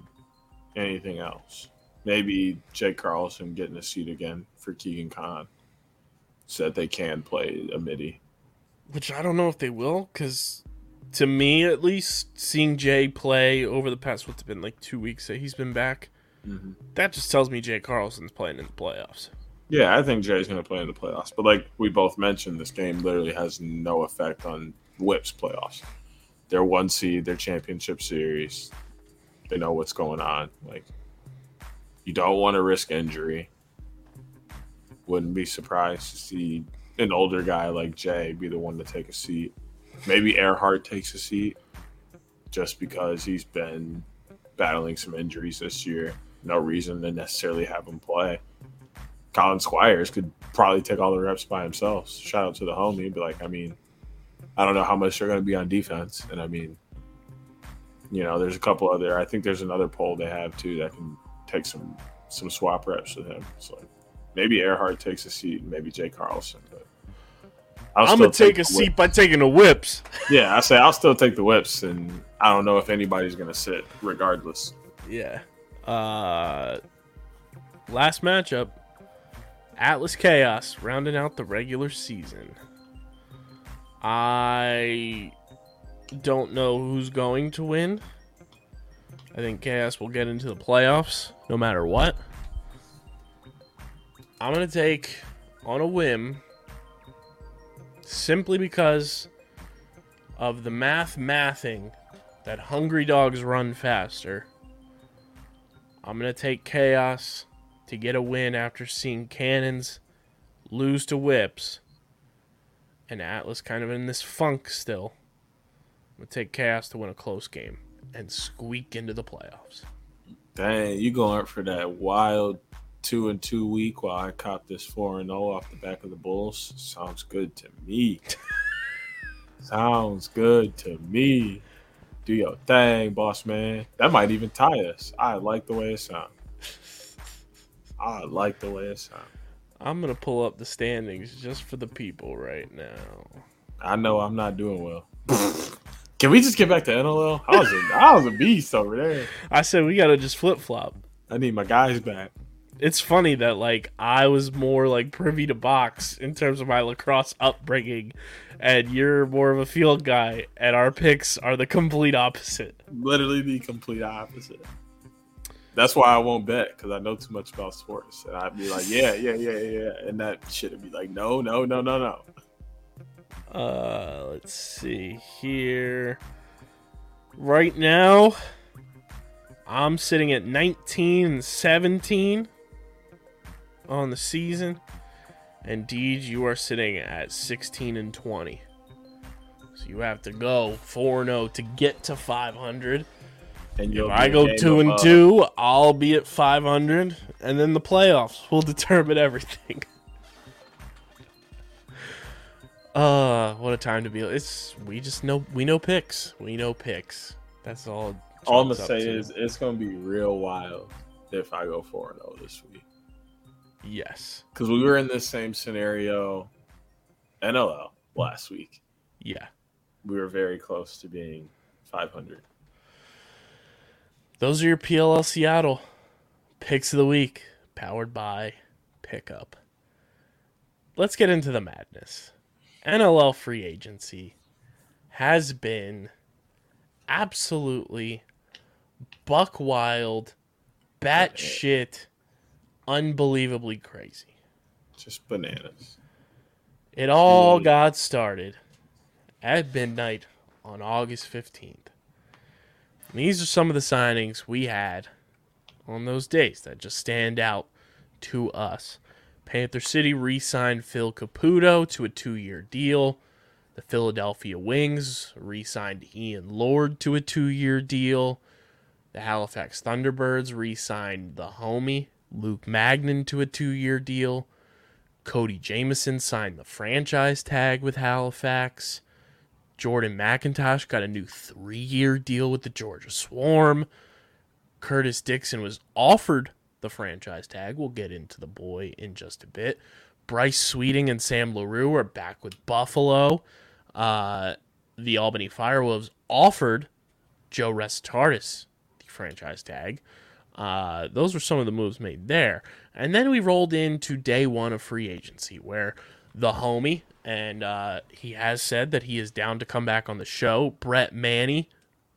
anything else. Maybe Jay Carlson getting a seat again for Keegan Khan so that they can play a middie. Which I don't know if they will because, to me at least, seeing Jay play over the past, what's been like 2 weeks that he's been back, mm-hmm. that just tells me Jay Carlson's playing in the playoffs. Yeah, I think Jay's going to play in the playoffs. But like we both mentioned, this game literally has no effect on Whip's playoffs. They're one seed, their championship series. They know what's going on. Like, you don't want to risk injury. Wouldn't be surprised to see an older guy like Jay be the one to take a seat. Maybe Earhart takes a seat just because he's been battling some injuries this year. No reason to necessarily have him play. Colin Squires could probably take all the reps by himself. Shout out to the homie. But, like, I mean, I don't know how much they're going to be on defense. And, I mean, you know, there's a couple other – I think there's another poll they have, too, that can take some swap reps with him. So, maybe Earhart takes a seat, maybe Jay Carlson. But I'm going to take a seat by taking the Whips. Yeah, I say I'll still take the Whips, and I don't know if anybody's going to sit regardless. Yeah. Last matchup, Atlas Chaos, rounding out the regular season. I don't know who's going to win. I think Chaos will get into the playoffs no matter what. I'm going to take on a whim simply because of the mathing that Hungry Dogs run faster. I'm going to take Chaos to get a win after seeing Cannons lose to Whips and Atlas kind of in this funk still. I'm going to take Chaos to win a close game and squeak into the playoffs. Dang, you going up for that wild 2-2 week while I cop this 4-0 off the back of the Bulls? Sounds good to me. Sounds good to me. Do your thing, boss man. That might even tie us. I like the way it sounds. I like the way it sounds. I'm going to pull up the standings just for the people right now. I know I'm not doing well. Can we just get back to NLL? I was a beast over there. I said we got to just flip-flop. I need my guys back. It's funny that like I was more like privy to box in terms of my lacrosse upbringing, and you're more of a field guy, and our picks are the complete opposite. Literally the complete opposite. That's why I won't bet, because I know too much about sports. And I'd be like, yeah. And that shit would be like, no. Let's see here. Right now, I'm sitting at 19-17 on the season. And, Deej, you are sitting at 16-20. So you have to go 4-0 to get to 500. And if I go 2-2, I'll be at 500, and then the playoffs will determine everything. What a time to be. It's we know picks. That's all. All I'm gonna say is it's gonna be real wild if I go 4-0 this week. Yes, because we were in this same scenario, NLL last week. Yeah, we were very close to being 500. Those are your PLL Seattle picks of the week, powered by Pickup. Let's get into the madness. NLL free agency has been absolutely buck wild, batshit, unbelievably crazy. Just bananas. It all got started at midnight on August 15th. And these are some of the signings we had on those days that just stand out to us. Panther City re-signed Phil Caputo to a 2-year deal. The Philadelphia Wings re-signed Ian Lord to a 2-year deal. The Halifax Thunderbirds re-signed the homie Luke Magnan to a 2-year deal. Cody Jamison signed the franchise tag with Halifax. Jordan McIntosh got a new 3-year deal with the Georgia Swarm. Curtis Dixon was offered the franchise tag. We'll get into the boy in just a bit. Bryce Sweeting and Sam LaRue are back with Buffalo. The Albany Firewolves offered Joe Restatardis the franchise tag. Those were some of the moves made there. And then we rolled into day one of free agency, where the homie, and he has said that he is down to come back on the show, Brett Manny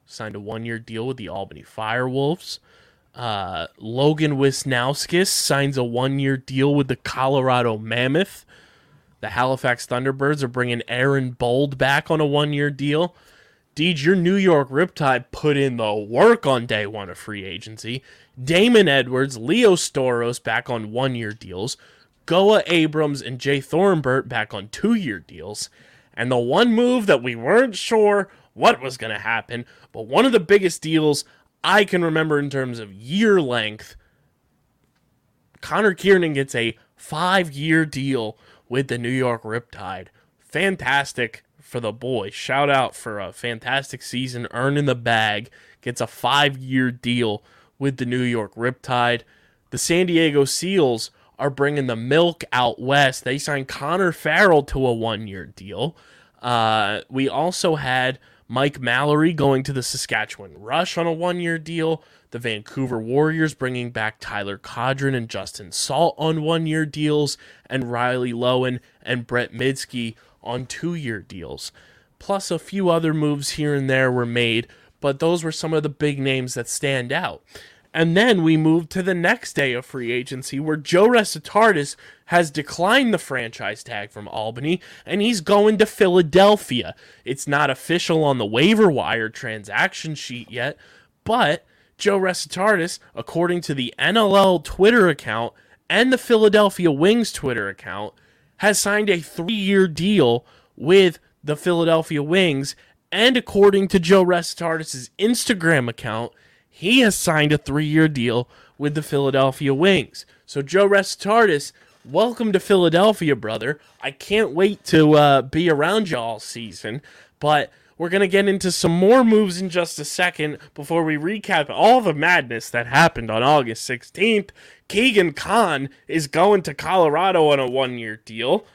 signed a 1-year deal with the Albany Firewolves. Logan Wisnowskis signs a 1-year deal with the Colorado Mammoth. The Halifax Thunderbirds are bringing Aaron Bold back on a 1-year deal. Deej, your New York Riptide put in the work on day one of free agency. Damon Edwards, Leo Storos back on 1-year deals. Goa Abrams and Jay Thornbert back on 2-year deals. And the one move that we weren't sure what was going to happen, but one of the biggest deals I can remember in terms of year length, Connor Kiernan gets a 5-year deal with the New York Riptide. Fantastic for the boy. Shout out for a fantastic season, earning the bag. Gets a 5-year deal with the New York Riptide. The San Diego Seals are bringing the milk out west. They signed Connor Farrell to a 1-year deal. We also had Mike Mallory going to the Saskatchewan Rush on a 1-year deal. The Vancouver Warriors bringing back Tyler Codron and Justin Salt on 1-year deals. And Riley Lowen and Brett Midsky on 2-year deals. Plus a few other moves here and there were made, but those were some of the big names that stand out. And then we moved to the next day of free agency, where Joe Restatardis has declined the franchise tag from Albany, and he's going to Philadelphia. It's not official on the waiver wire transaction sheet yet, but Joe Restatardis, according to the NLL Twitter account and the Philadelphia Wings Twitter account, has signed a 3-year deal with the Philadelphia Wings, and according to Joe Restatardis' Instagram account, he has signed a 3-year deal with the Philadelphia Wings. So Joe Restatardis, welcome to Philadelphia, brother. I can't wait to be around you all season, but we're going to get into some more moves in just a second before we recap all the madness that happened on August 16th. Keegan Khan is going to Colorado on a 1-year deal.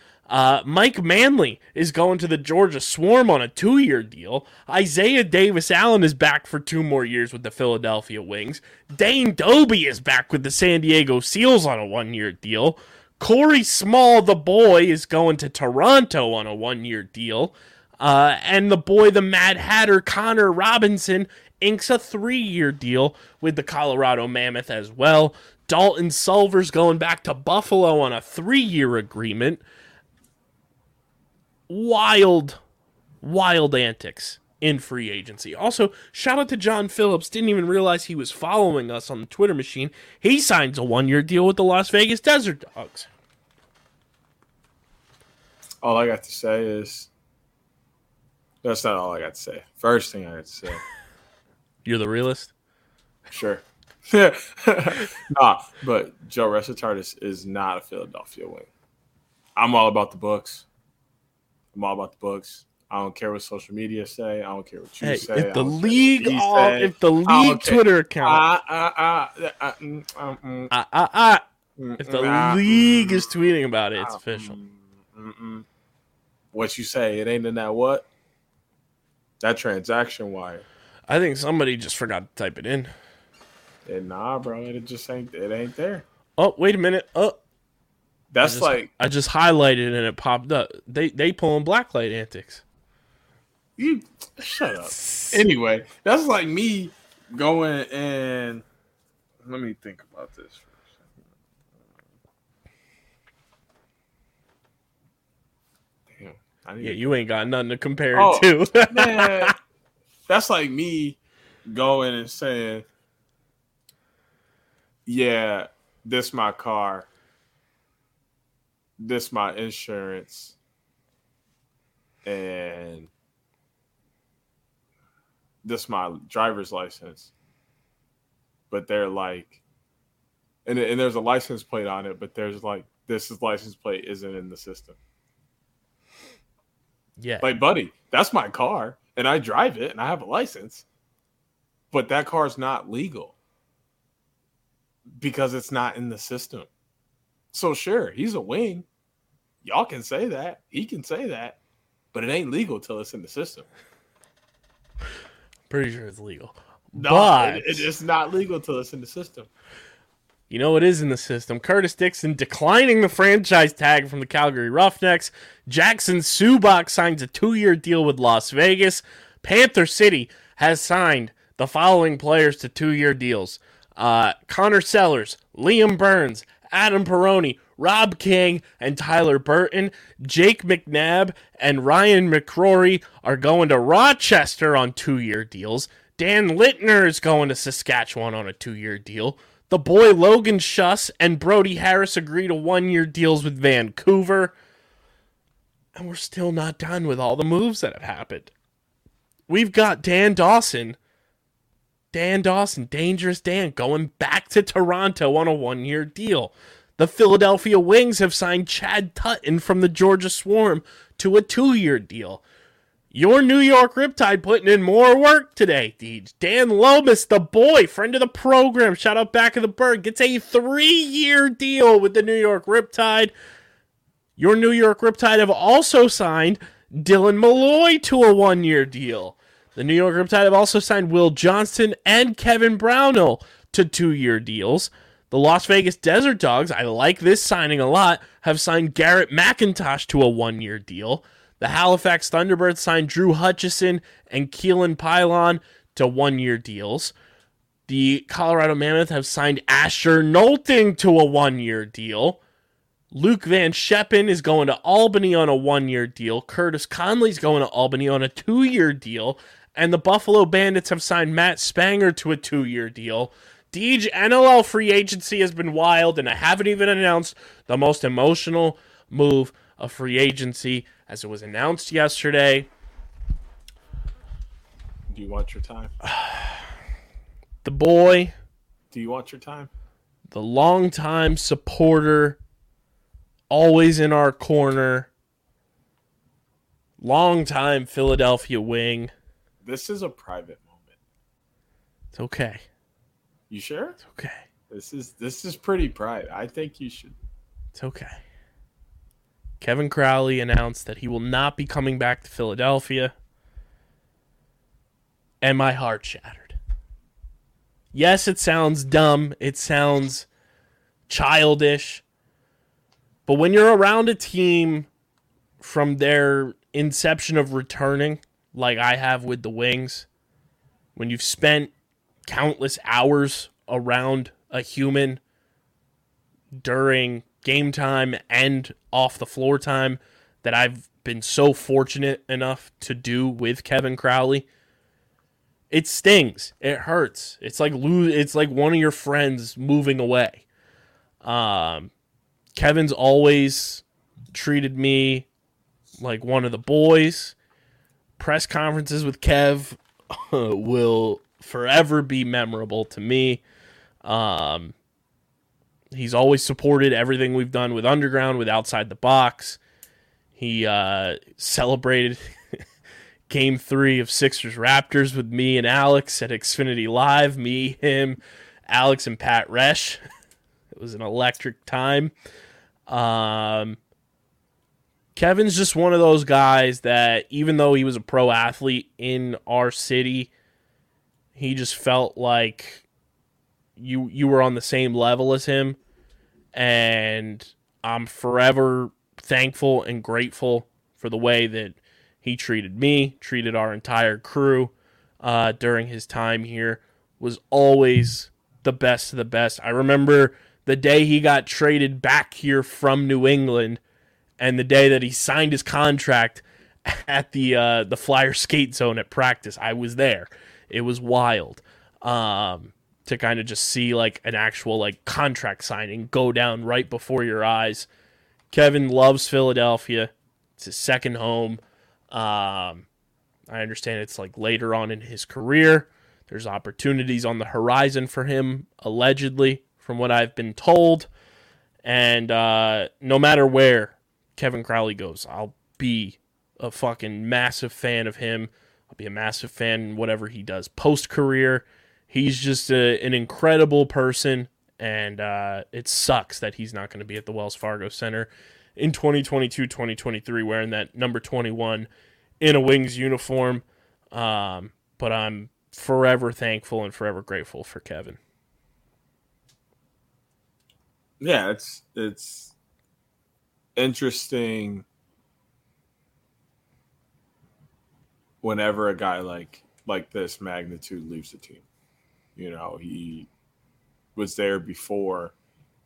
Mike Manley is going to the Georgia Swarm on a 2-year deal. Isaiah Davis Allen is back for 2 more years with the Philadelphia Wings. Dane Dobie is back with the San Diego Seals on a 1-year deal. Corey Small, the boy, is going to Toronto on a 1-year deal. And the boy, the Mad Hatter, Connor Robinson, inks a 3-year deal with the Colorado Mammoth as well. Dalton Sulver's going back to Buffalo on a 3-year agreement. Wild antics in free agency. Also, shout out to John Phillips. Didn't even realize he was following us on the Twitter machine. He signs a 1-year deal with the Las Vegas Desert Dogs. All I got to say is... That's not all I got to say. First thing I got to say. You're the realist? Sure. Nah, but Joe Restatardis is not a Philadelphia wing. I'm all about the books. I'm all about the books. I don't care what social media say. I don't care what you say. If the league, if the league Twitter account, if the league is tweeting about it, it's official. What you say, it ain't in that what? That transaction wire. I think somebody just forgot to type it in. And nah, bro, it just ain't. It ain't there. Oh, wait a minute. Oh. That's I just highlighted and it popped up. They pulling blacklight antics. You shut up. Anyway, that's like me going and let me think about this for a second. Damn. You ain't got nothing to compare it to. Man, that's like me going and saying, yeah, this my car. This my insurance, and this my driver's license. But they're like, and there's a license plate on it, but there's like, this is license plate isn't in the system. Yeah. Like, buddy, that's my car, and I drive it, and I have a license, but that car's not legal because it's not in the system. So sure, he's a wing. Y'all can say that. He can say that. But it ain't legal till it's in the system. Pretty sure it's legal. No, but it's not legal till it's in the system. You know what is in the system? Curtis Dixon declining the franchise tag from the Calgary Roughnecks. Jackson Subak signs a 2-year deal with Las Vegas. Panther City has signed the following players to 2-year deals. Connor Sellers, Liam Burns, Adam Perrone, Rob King, and Tyler Burton. Jake McNabb and Ryan McCrory are going to Rochester on 2-year deals. Dan Littner is going to Saskatchewan on a 2-year deal. The boy Logan Schuss and Brody Harris agree to 1-year deals with Vancouver. And we're still not done with all the moves that have happened. We've got Dan Dawson, Dangerous Dan, going back to Toronto on a 1-year deal. The Philadelphia Wings have signed Chad Tutton from the Georgia Swarm to a 2-year deal. Your New York Riptide putting in more work today, Deej. Dan Lomas, the boy, friend of the program, shout out Back of the Bird, gets a 3-year deal with the New York Riptide. Your New York Riptide have also signed Dylan Malloy to a 1-year deal. The New York Riptide have also signed Will Johnston and Kevin Brownell to 2-year deals. The Las Vegas Desert Dogs, I like this signing a lot, have signed Garrett McIntosh to a 1-year deal. The Halifax Thunderbirds signed Drew Hutchison and Keelan Pylon to 1-year deals. The Colorado Mammoth have signed Asher Nolting to a 1-year deal. Luke Van Sheppen is going to Albany on a 1-year deal. Curtis Conley's going to Albany on a 2-year deal. And the Buffalo Bandits have signed Matt Spanger to a 2-year deal. Deej, NLL free agency has been wild, and I haven't even announced the most emotional move of free agency as it was announced yesterday. Do you want your time? The boy. Do you want your time? The longtime supporter, always in our corner, longtime Philadelphia Wing. This is a private moment. It's okay. You sure? It's okay. This is pretty private. I think you should. It's okay. Kevin Crowley announced that he will not be coming back to Philadelphia. And my heart shattered. Yes, it sounds dumb. It sounds childish. But when you're around a team from their inception of returning, like I have with the Wings, when you've spent countless hours around a human during game time and off the floor time that I've been so fortunate enough to do with Kevin Crowley, it stings. It hurts. It's like one of your friends moving away. Kevin's always treated me like one of the boys. Press conferences with Kev will forever be memorable to me. He's always supported everything we've done with Underground, with Outside the Box. He celebrated Game 3 of Sixers Raptors with me and Alex at Xfinity Live. Me, him, Alex, and Pat Resch. It was an electric time. Kevin's just one of those guys that even though he was a pro athlete in our city, he just felt like you were on the same level as him. And I'm forever thankful and grateful for the way that he treated me, treated our entire crew during his time here. Was always the best of the best. I remember the day he got traded back here from New England and the day that he signed his contract at the Flyer skate zone at practice. I was there. It was wild to kind of just see like an actual like contract signing go down right before your eyes. Kevin loves Philadelphia. It's his second home. I understand it's like later on in his career. There's opportunities on the horizon for him, allegedly, from what I've been told. And no matter where Kevin Crowley goes, I'll be a fucking massive fan of him. I'll be a massive fan in whatever he does post-career. He's just an incredible person, and it sucks that he's not going to be at the Wells Fargo Center in 2022-2023 wearing that number 21 in a Wings uniform. But I'm forever thankful and forever grateful for Kevin. Yeah, it's interesting whenever a guy like this magnitude leaves the team. You know, he was there before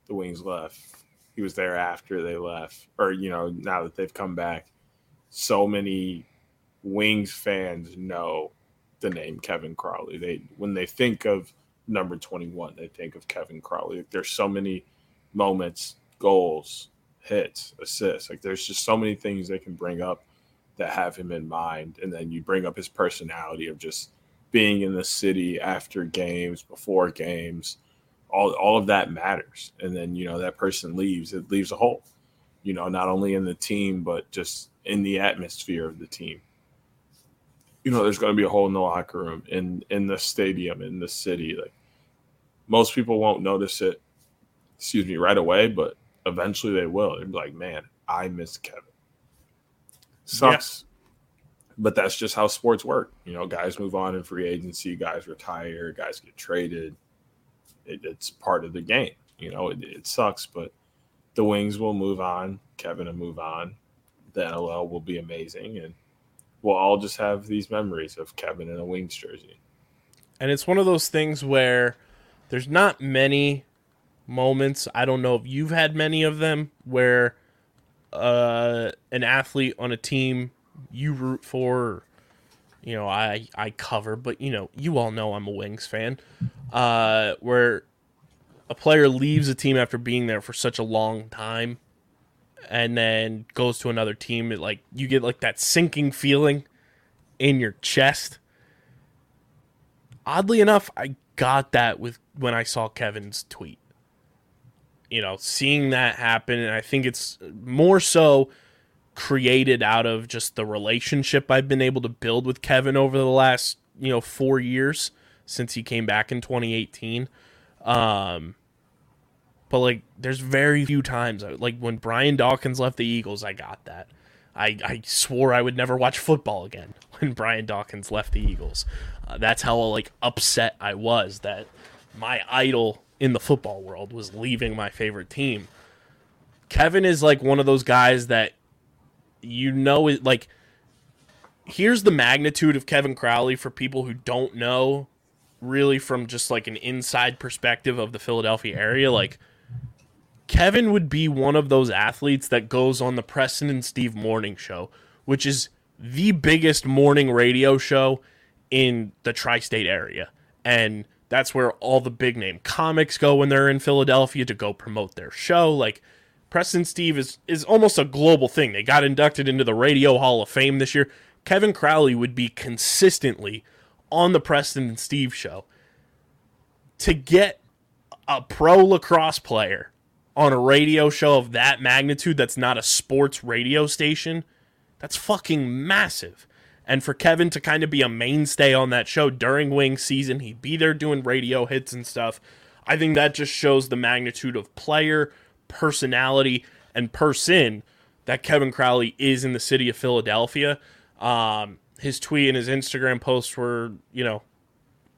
the Wings left. He was there after they left, or, you know, now that they've come back. So many Wings fans know the name Kevin Crowley. When they think of number 21, they think of Kevin Crowley. There's so many moments, goals, hits, assists. Like, there's just so many things they can bring up that have him in mind. And then you bring up his personality of just being in the city after games, before games. All of that matters. And then, you know, that person leaves. It leaves a hole, you know, not only in the team, but just in the atmosphere of the team. You know, there's going to be a hole in the locker room, in the stadium, in the city. Like, most people won't notice it, right away, but eventually they will. They'll be like, man, I miss Kevin. Sucks. Yeah. But that's just how sports work. You know, guys move on in free agency, guys retire, guys get traded. It's part of the game. You know, it sucks, but the Wings will move on. Kevin will move on. The NLL will be amazing, and we'll all just have these memories of Kevin in a Wings jersey. And it's one of those things where there's not many moments. I don't know if you've had many of them where an athlete on a team you root for, you know, I cover, but, you know, you all know I'm a Wings fan, where a player leaves a team after being there for such a long time and then goes to another team. It, like, you get like that sinking feeling in your chest. Oddly enough, I got that when I saw Kevin's tweet. You know, seeing that happen, and I think it's more so created out of just the relationship I've been able to build with Kevin over the last, you know, 4 years since he came back in 2018. But, like, there's very few times. Like, when Brian Dawkins left the Eagles, I got that. I swore I would never watch football again when Brian Dawkins left the Eagles. That's how, like, upset I was that my idol in the football world was leaving my favorite team. Kevin is, like, one of those guys that, you know, like, here's the magnitude of Kevin Crowley for people who don't know really from just, like, an inside perspective of the Philadelphia area. Like, Kevin would be one of those athletes that goes on the Preston and Steve morning show, which is the biggest morning radio show in the tri-state area. And that's where all the big-name comics go when they're in Philadelphia to go promote their show. Like, Preston Steve is almost a global thing. They got inducted into the Radio Hall of Fame this year. Kevin Crowley would be consistently on the Preston and Steve show. To get a pro lacrosse player on a radio show of that magnitude that's not a sports radio station, that's fucking massive. And for Kevin to kind of be a mainstay on that show during wing season, he'd be there doing radio hits and stuff. I think that just shows the magnitude of player, personality, and person that Kevin Crowley is in the city of Philadelphia. His tweet and his Instagram posts were, you know,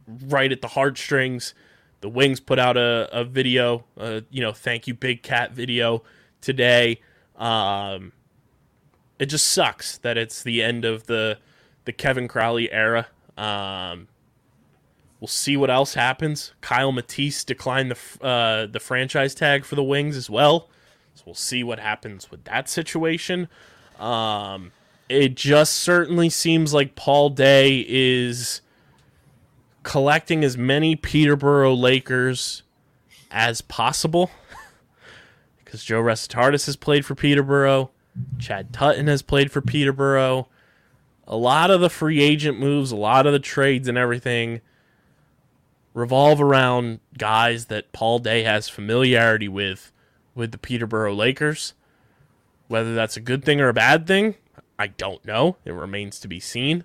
right at the heartstrings. The Wings put out a video, you know, thank you, Big Cat video today. It just sucks that it's the end of the Kevin Crowley era. We'll see what else happens. Kyle Matisse declined the franchise tag for the Wings as well. So we'll see what happens with that situation. It just certainly seems like Paul Day is collecting as many Peterborough Lakers as possible. Because Joe Resetardis has played for Peterborough. Chad Tutton has played for Peterborough. A lot of the free agent moves, a lot of the trades and everything revolve around guys that Paul Day has familiarity with the Peterborough Lakers. Whether that's a good thing or a bad thing, I don't know. It remains to be seen.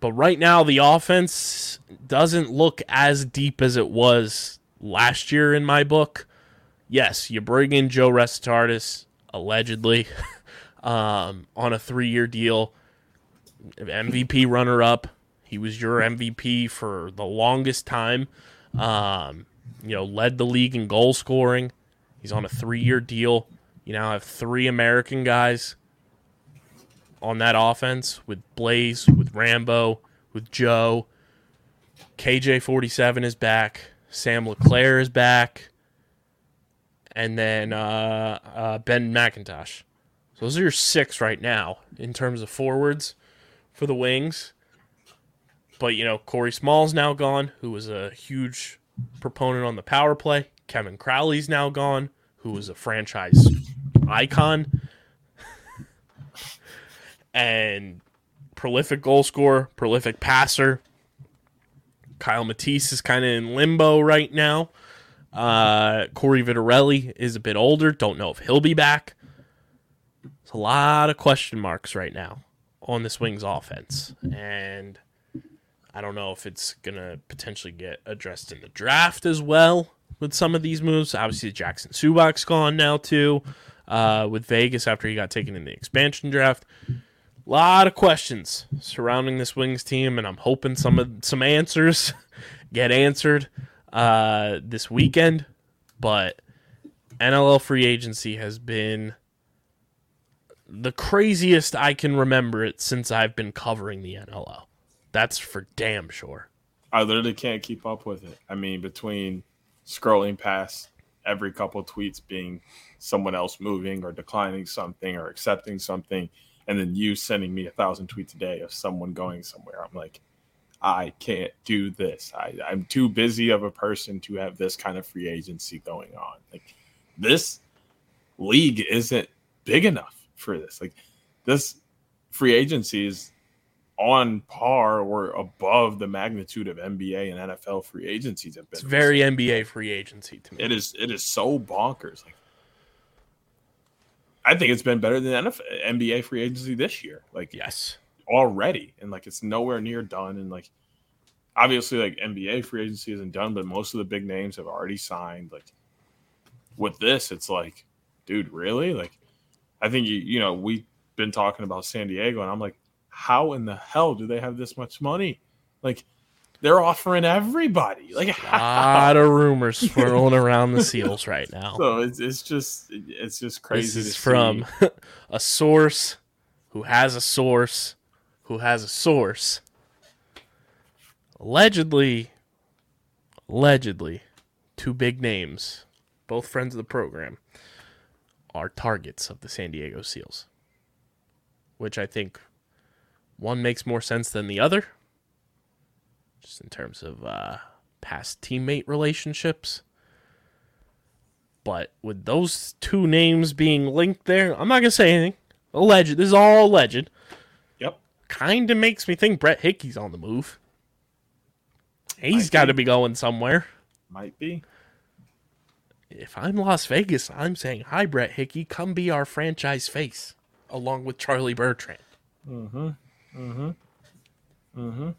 But right now, the offense doesn't look as deep as it was last year in my book. Yes, you bring in Joe Resetardis, allegedly, on a 3-year deal, MVP runner-up. He was your MVP for the longest time. You know, led the league in goal scoring. He's on a 3-year deal. You now have 3 American guys on that offense with Blaze, with Rambo, with Joe. KJ47 is back. Sam LeClaire is back. And then Ben McIntosh. So those are your 6 right now in terms of forwards for the Wings. But, you know, Corey Small's now gone, who was a huge proponent on the power play. Kevin Crowley's now gone, who was a franchise icon. And prolific goal scorer, prolific passer. Kyle Matisse is kind of in limbo right now. Corey Vitarelli is a bit older. Don't know if he'll be back. There's a lot of question marks right now on this Wings offense. And I don't know if it's going to potentially get addressed in the draft as well with some of these moves. Obviously, Jackson Subak's gone now, too, with Vegas after he got taken in the expansion draft. A lot of questions surrounding this Wings team, and I'm hoping some answers get answered this weekend. But NLL free agency has been the craziest I can remember it since I've been covering the NLL. That's for damn sure. I literally can't keep up with it. I mean, between scrolling past every couple of tweets being someone else moving or declining something or accepting something, and then you sending me 1,000 tweets a day of someone going somewhere, I'm like, I can't do this. I'm too busy of a person to have this kind of free agency going on. Like, this league isn't big enough for this. Like, this free agency is on par or above the magnitude of NBA and NFL free agencies have been. It's very NBA free agency to me. It is so bonkers. Like, I think it's been better than NBA free agency this year. Like, yes, already, and like it's nowhere near done. And like, obviously, like NBA free agency isn't done, but most of the big names have already signed. Like, with this, it's like, dude, really? Like, I think you know, we've been talking about San Diego, and I'm like, how in the hell do they have this much money? Like, they're offering everybody. Like, a lot of rumors swirling around the seals right now. So it's just crazy. This is from a source who has a source who has a source. Allegedly, 2 big names, both friends of the program, are targets of the San Diego Seals, which I think one makes more sense than the other, just in terms of past teammate relationships. But with those 2 names being linked there, I'm not going to say anything. Alleged. This is all alleged. Yep. Kind of makes me think Brett Hickey's on the move. He's got to be going somewhere. Might be. if I'm Las Vegas, I'm saying, hi, Brett Hickey, come be our franchise face, along with Charlie Bertrand. Mm-hmm. Mm-hmm. Mm-hmm.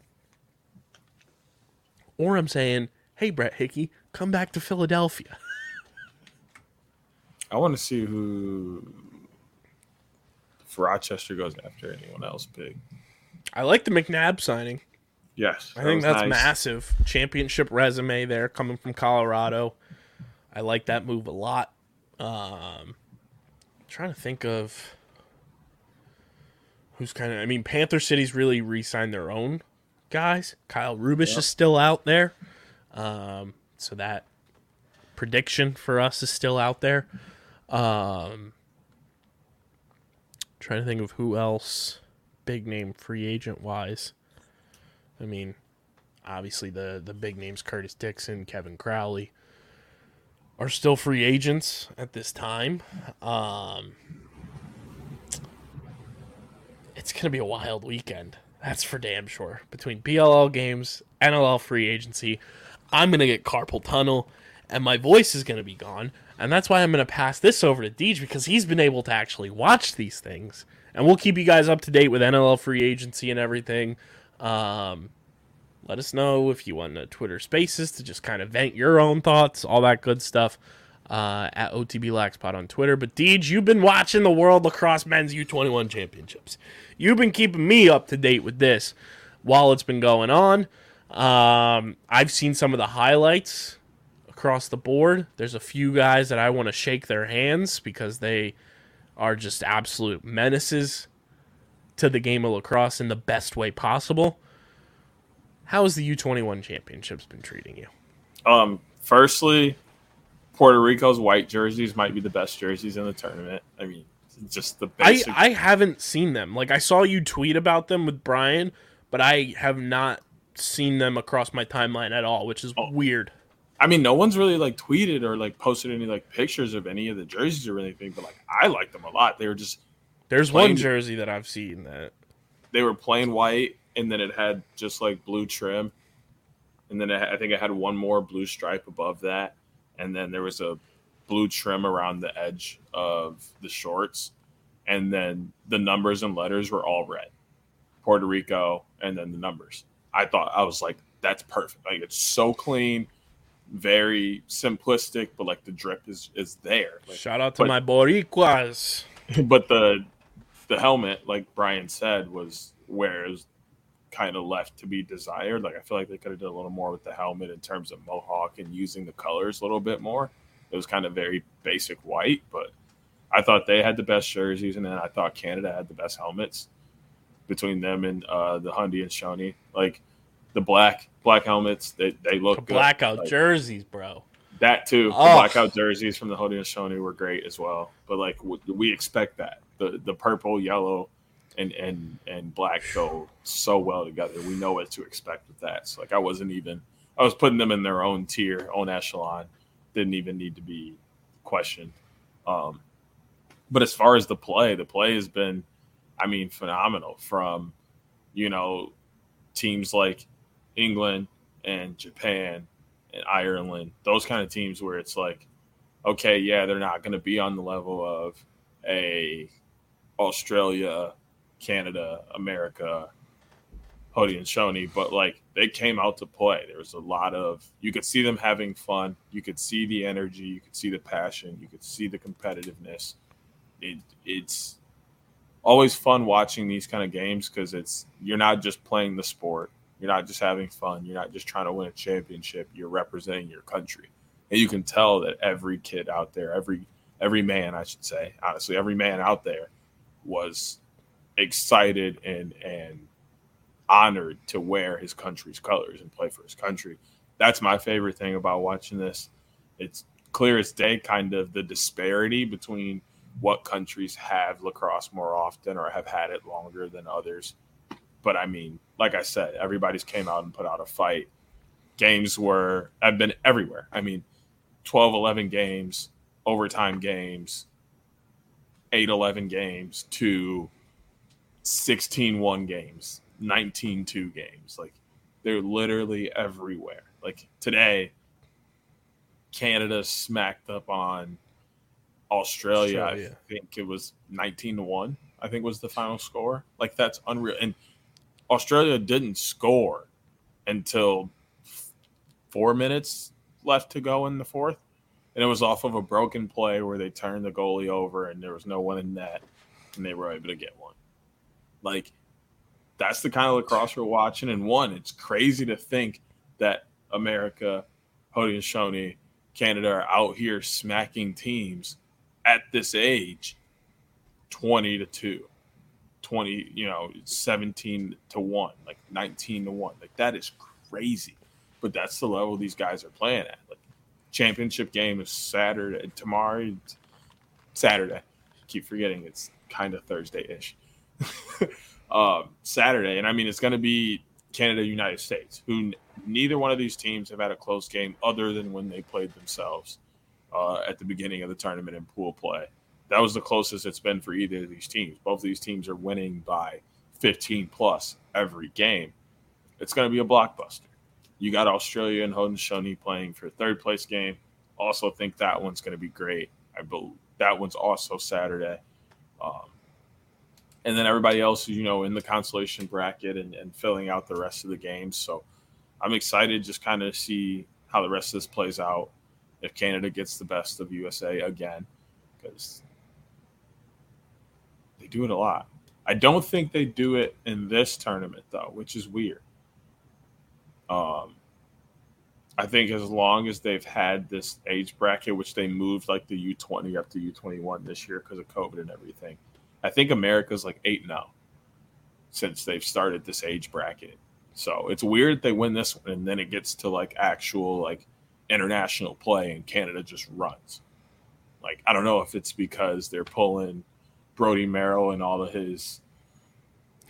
Or I'm saying, hey, Brett Hickey, come back to Philadelphia. I want to see who... if Rochester goes after anyone else big. I like the McNabb signing. Yes. I think that's nice. Massive. Championship resume there coming from Colorado. I like that move a lot. I'm trying to think of who's kind of... I mean, Panther City's really re-signed their own guys. Kyle Rubish is still out there. So that prediction for us is still out there. Trying to think of who else big name free agent wise. I mean, obviously the big names Curtis Dixon, Kevin Crowley are still free agents at this time. It's going to be a wild weekend. That's for damn sure. Between PLL games, NLL free agency, I'm going to get carpal tunnel, and my voice is going to be gone. And that's why I'm going to pass this over to Deej, because he's been able to actually watch these things. And we'll keep you guys up to date with NLL free agency and everything. Let us know if you want to Twitter Spaces to just kind of vent your own thoughts, all that good stuff, at OTB Laxpot on Twitter. But Deej, you've been watching the World Lacrosse Men's U21 Championships. You've been keeping me up to date with this while it's been going on. I've seen some of the highlights across the board. There's a few guys that I want to shake their hands because they are just absolute menaces to the game of lacrosse in the best way possible. How has the U21 Championships been treating you? Firstly, Puerto Rico's white jerseys might be the best jerseys in the tournament. I mean, just the basic. I haven't seen them. Like, I saw you tweet about them with Brian, but I have not seen them across my timeline at all, which is weird. I mean, no one's really like tweeted or like posted any like pictures of any of the jerseys or anything, but like I like them a lot. They were just there's plain, one jersey that I've seen that they were plain white, and then it had just like blue trim, and then I think it had one more blue stripe above that, and then there was a blue trim around the edge of the shorts, and then the numbers and letters were all red, Puerto Rico, and then the numbers. I was like, that's perfect. Like, it's so clean, very simplistic, but like the drip is there. Like, shout out to my Boricuas. But the helmet, like Brian said, was where it was kind of left to be desired. Like, I feel like they could have done a little more with the helmet in terms of Mohawk and using the colors a little bit more. It was kind of very basic white, but I thought they had the best jerseys, and then I thought Canada had the best helmets between them and the Hundy and Shawnee. Like, the black helmets, they look good. Blackout like, jerseys, bro. That too. Oh. The blackout jerseys from the Hundy and Shawnee were great as well. But like we expect that. The purple, yellow, and black go so well together. We know what to expect with that. So like I was putting them in their own tier, own echelon. Didn't even need to be questioned. But as far as the play has been, I mean, phenomenal from, you know, teams like England and Japan and Ireland, those kind of teams where it's like, okay, yeah, they're not going to be on the level of a Australia, Canada, America, Hody and Shoney, but like they came out to play. There was a lot of, you could see them having fun. You could see the energy. You could see the passion. You could see the competitiveness. It's always fun watching these kind of games because you're not just playing the sport. You're not just having fun. You're not just trying to win a championship. You're representing your country. And you can tell that every kid out there, every man, I should say, honestly, every man out there was excited and honored to wear his country's colors and play for his country. That's my favorite thing about watching this. It's clear as day kind of the disparity between what countries have lacrosse more often or have had it longer than others. But, I mean, like I said, everybody's came out and put out a fight. Games have been everywhere. I mean, 12-11 games, overtime games, 8-11 games to 16-1 games, 19-2 games. Like, they're literally everywhere. Like, today, Canada smacked up on Australia. I think it was 19-1, I think was the final score. Like, that's unreal. And Australia didn't score until 4 minutes left to go in the fourth. And it was off of a broken play where they turned the goalie over and there was no one in net, and they were able to get one. Like, that's the kind of lacrosse we're watching. And one, it's crazy to think that America, Haudenosaunee, Canada are out here smacking teams at this age, 20-2, 20, 17-1, like 19-1. Like, that is crazy. But that's the level these guys are playing at. Like, championship game is Saturday. Tomorrow, Saturday. I keep forgetting it's kind of Thursday-ish. Saturday. And, I mean, it's going to be Canada-United States, who neither one of these teams have had a close game other than when they played themselves at the beginning of the tournament in pool play. That was the closest it's been for either of these teams. Both of these teams are winning by 15-plus every game. It's going to be a blockbuster. You got Australia and Haudenosaunee playing for a third-place game. Also think that one's going to be great. I believe that one's also Saturday. And then everybody else, in the consolation bracket and filling out the rest of the games. So I'm excited just kind of see how the rest of this plays out, if Canada gets the best of USA again, because they do it a lot. I don't think they do it in this tournament, though, which is weird. I think as long as they've had this age bracket, which they moved like the U20 up to U21 this year because of COVID and everything, I think America's like 8-0 since they've started this age bracket. So it's weird they win this one and then it gets to like actual like international play and Canada just runs. Like, I don't know if it's because they're pulling Brody Merrill and all of his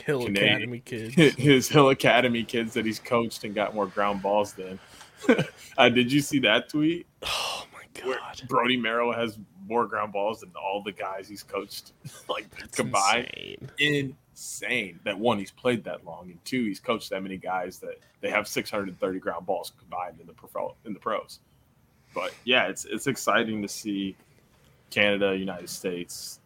Hill Academy kids. His Hill Academy kids that he's coached and got more ground balls than. Did you see that tweet? Oh, my God. Where Brody Merrill has more ground balls than all the guys he's coached, like, that's combined. Insane. That, one, he's played that long, and two, he's coached that many guys that they have 630 ground balls combined in the pros. But, yeah, it's exciting to see Canada, United States,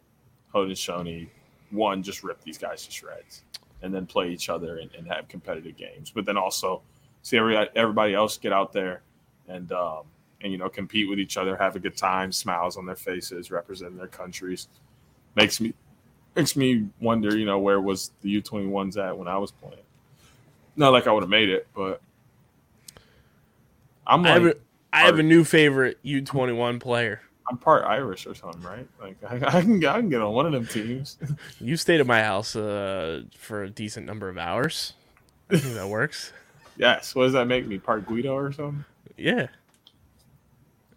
Haudenosaunee, one, just rip these guys to shreds and then play each other and have competitive games. But then also see everybody else get out there and compete with each other, have a good time, smiles on their faces, representing their countries. Makes me wonder, where was the U21s at when I was playing? Not like I would have made it, but I have a new favorite U21 player. I'm part Irish or something, right? Like I can get on one of them teams. You stayed at my house for a decent number of hours. I think that works. Yes. What does that make me? Part Guido or something? Yeah.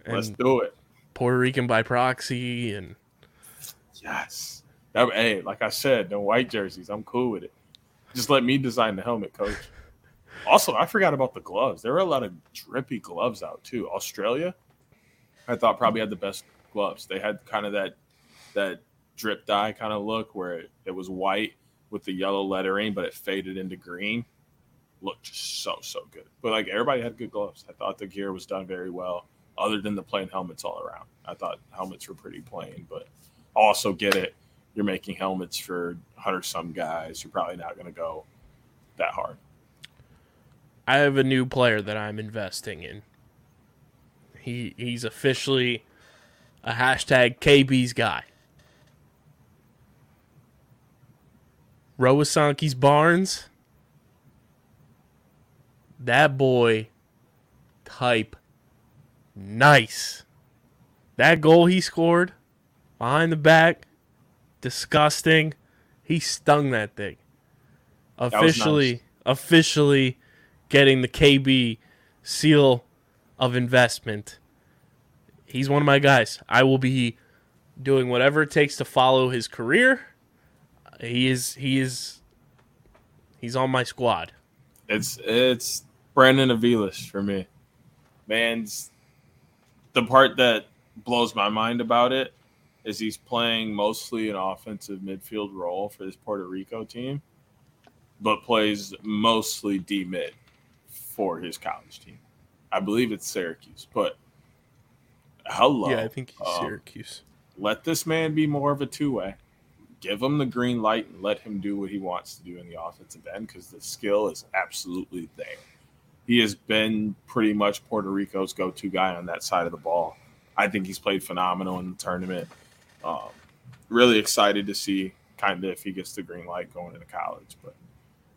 Let's do it. Puerto Rican by proxy and yes. Hey, like I said, no white jerseys. I'm cool with it. Just let me design the helmet, coach. Also, I forgot about the gloves. There were a lot of drippy gloves out too. Australia, I thought probably had the best gloves. They had kind of that drip dye kind of look where it was white with the yellow lettering, but it faded into green. Looked so good. But like everybody had good gloves. I thought the gear was done very well, other than the plain helmets all around. I thought helmets were pretty plain, but also get it. You're making helmets for 100-some guys. You're probably not going to go that hard. I have a new player that I'm investing in. He's officially a hashtag KB's guy. Rowasanki's Barnes. That boy type nice. That goal he scored behind the back, disgusting. He stung that thing. Officially getting the KB seal of investment. He's one of my guys. I will be doing whatever it takes to follow his career. He's on my squad. It's Brandon Avilas for me. Man's the part that blows my mind about it is he's playing mostly an offensive midfield role for this Puerto Rico team, but plays mostly D mid for his college team. I believe it's Syracuse, but Hello. Yeah, I think he's Syracuse. Let this man be more of a two-way. Give him the green light and let him do what he wants to do in the offensive end because the skill is absolutely there. He has been pretty much Puerto Rico's go-to guy on that side of the ball. I think he's played phenomenal in the tournament. Really excited to see kind of if he gets the green light going into college, but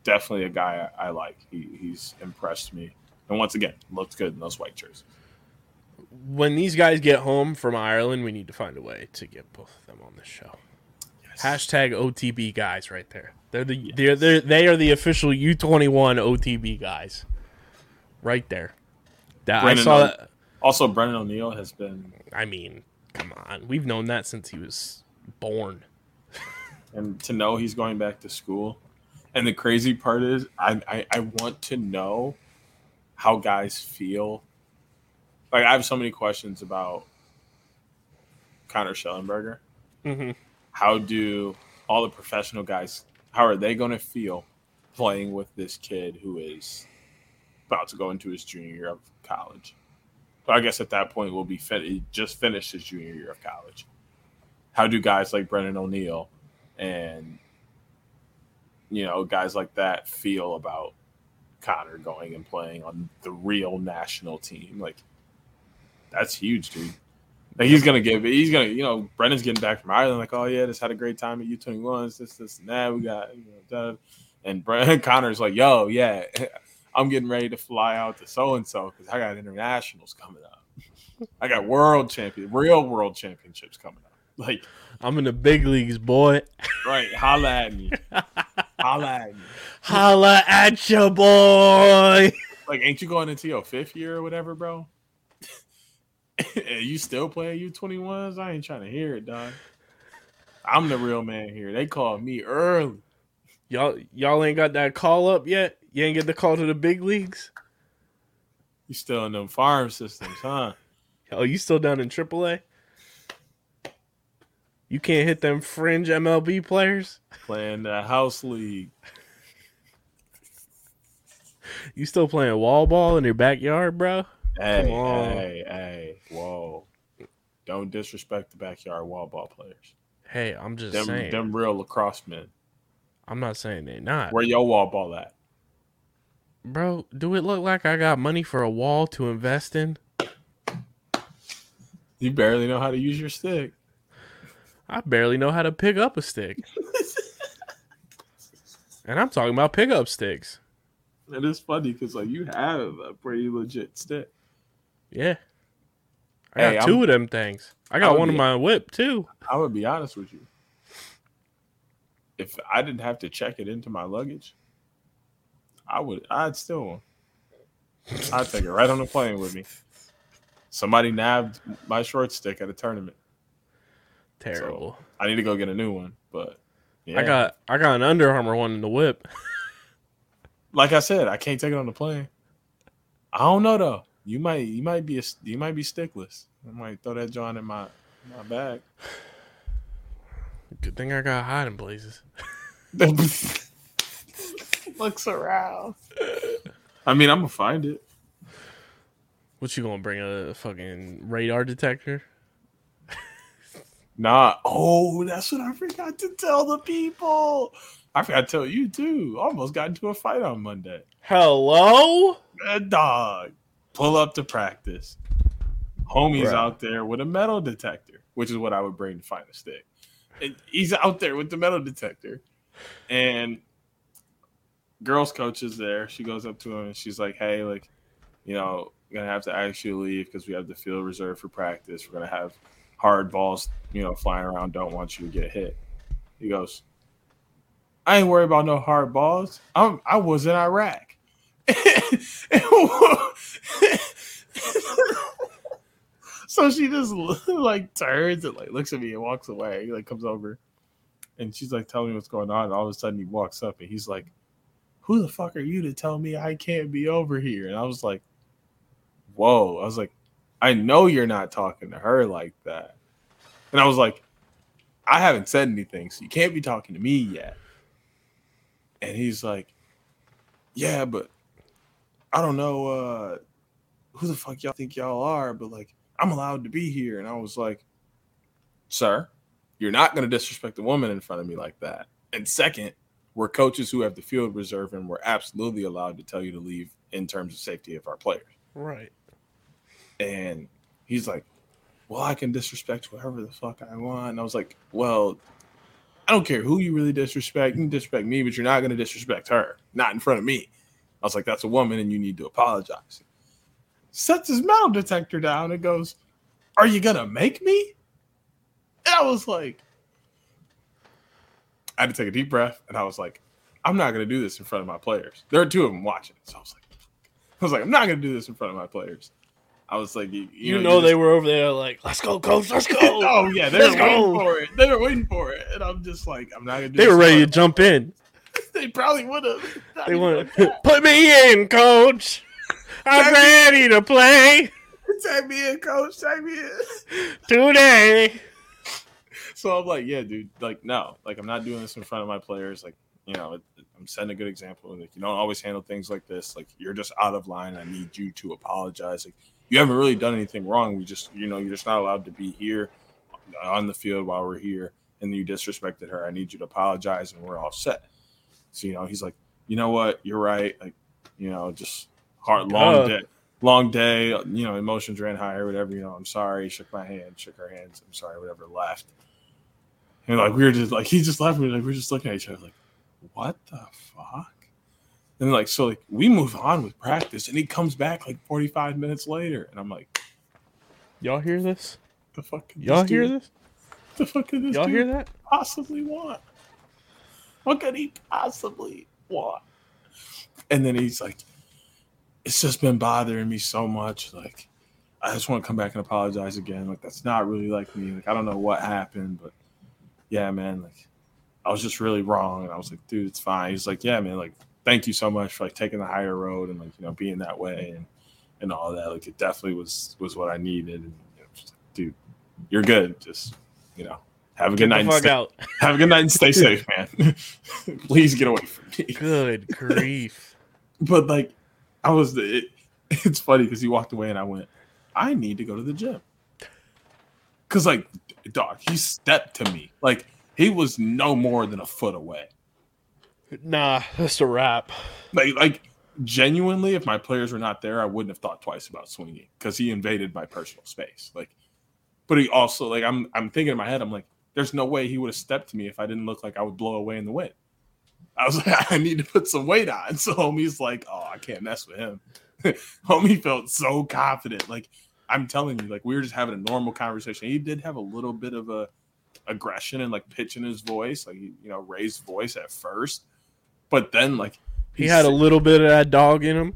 definitely a guy I like. He's impressed me. And once again, looks good in those white shirts. When these guys get home from Ireland, we need to find a way to get both of them on this show. Yes. Hashtag OTB guys right there. They are the official U21 OTB guys right there. Also, Brendan O'Neill has been... I mean, come on. We've known that since he was born. And to know he's going back to school. And the crazy part is I want to know how guys feel. Like, I have so many questions about Connor Schellenberger. Mm-hmm. How do all the professional guys, how are they going to feel playing with this kid who is about to go into his junior year of college? I guess at that point, he just finished his junior year of college. How do guys like Brendan O'Neill and, you know, guys like that feel about Connor going and playing on the real national team? Like, that's huge, dude. Like, he's going to, Brendan's getting back from Ireland. Like, oh, yeah, just had a great time at U21s, this, and that. We got, you know, and Connor's like, yo, yeah. I'm getting ready to fly out to so-and-so because I got internationals coming up. I got real world championships coming up. Like, I'm in the big leagues, boy. Right. Holla at me. Holla at you, boy. Like, ain't you going into your fifth year or whatever, bro? You still playing U21s? I ain't trying to hear it, dog. I'm the real man here. They called me early. Y'all ain't got that call up yet? You ain't get the call to the big leagues? You still in them farm systems, huh? Oh, you still down in AAA? You can't hit them fringe MLB players? Playing the house league. You still playing wall ball in your backyard, bro? Hey, come on. Hey, whoa. Don't disrespect the backyard wall ball players. Hey, I'm just saying. Them real lacrosse men. I'm not saying they not. Where your wall ball at? Bro, do it look like I got money for a wall to invest in? You barely know how to use your stick. I barely know how to pick up a stick. And I'm talking about pick up sticks. It is funny because, like, you have a pretty legit stick. Yeah. I got two of them things. I got one of my whip, too. I would be honest with you. If I didn't have to check it into my luggage, I'd steal one. I'd take it right on the plane with me. Somebody nabbed my short stick at a tournament. Terrible. So I need to go get a new one, but yeah. I got an Under Armour one in the whip. Like I said, I can't take it on the plane. I don't know though. You might be stickless. I might throw that John in my bag. Good thing I got hiding places. Looks around. I mean, I'm gonna find it. What you gonna bring, a fucking radar detector? Nah. Oh, that's what I forgot to tell the people. I forgot to tell you too. Almost got into a fight on Monday. Hello? Red dog. Pull up to practice. Homie's out there with a metal detector, which is what I would bring to find a stick. And he's out there with the metal detector. And girls coach is there. She goes up to him and she's like, hey, like, you know, I'm going to have to ask you to leave because we have the field reserved for practice. We're going to have hard balls, you know, flying around. Don't want you to get hit. He goes, I ain't worried about no hard balls. I was in Iraq. So she just like turns and like looks at me and walks away. He like comes over and she's like telling me what's going on. And all of a sudden he walks up and he's like, who the fuck are you to tell me I can't be over here? And I was like, whoa. I was like, I know you're not talking to her like that. And I was like, I haven't said anything, so you can't be talking to me yet. And he's like, yeah, but I don't know who the fuck y'all think y'all are, but like, I'm allowed to be here. And I was like, sir, you're not going to disrespect a woman in front of me like that. And second, we're coaches who have the field reserve, and we're absolutely allowed to tell you to leave in terms of safety of our players. Right. And he's like, well, I can disrespect whoever the fuck I want. And I was like, well, I don't care who you really disrespect. You can disrespect me, but you're not going to disrespect her. Not in front of me. I was like, that's a woman, and you need to apologize. Sets his metal detector down and goes, are you going to make me? And I was like, I had to take a deep breath, and I was like, I'm not going to do this in front of my players. There are two of them watching. So I was like, I'm not going to do this in front of my players. I was like, you know, they were over there like, let's go, coach, let's go. Oh, yeah, they were waiting for it. They were waiting for it. And I'm just like, I'm not going to do this. They were ready to jump in. They probably would have. They would have. Put me in, coach. I'm ready to play. Take me in, coach. Take me in. Today. So I'm like, yeah, dude, like, no, like, I'm not doing this in front of my players. Like, you know, I'm setting a good example. Like, you don't always handle things like this. Like, you're just out of line. I need you to apologize. Like, you haven't really done anything wrong. We just, you know, you're just not allowed to be here on the field while we're here. And you disrespected her. I need you to apologize, and we're all set. So, you know, he's like, you know what? You're right. Like, you know, just hard, long day, you know, emotions ran higher, whatever, you know, I'm sorry. Shook my hand, shook her hands. I'm sorry, whatever, left. And like, we were just like, he just left me. Like, we were just looking at each other like, what the fuck? And like, so like we move on with practice, and he comes back like 45 minutes later. And I'm like, y'all hear this? The fuck? Y'all hear this? The fuck is this? Y'all hear that? Possibly want? What could he possibly want? And then he's like, it's just been bothering me so much. Like, I just want to come back and apologize again. Like, that's not really like me. Like, I don't know what happened, but yeah, man, like, I was just really wrong. And I was like, dude, it's fine. He's like, yeah, man, like, thank you so much for like taking the higher road and like, you know, being that way and all that. Like, it definitely was what I needed. And you know, just like, dude, you're good. Just, you know, have a good night. Have a good night and stay safe, man. Please get away from me. Good grief. But like, I was it's funny because he walked away and I went, I need to go to the gym. Cause like, dog, he stepped to me. Like, he was no more than a foot away. Nah, that's a wrap. Like genuinely, if my players were not there, I wouldn't have thought twice about swinging because he invaded my personal space. Like, but he also like I'm thinking in my head, I'm like, there's no way he would have stepped to me if I didn't look like I would blow away in the wind. I was like, I need to put some weight on. So homie's like, oh, I can't mess with him. Homie felt so confident. Like, I'm telling you, like, we were just having a normal conversation. He did have a little bit of a aggression and like pitch in his voice, like, you know, raised voice at first. But then, like, he had a little bit of that dog in him,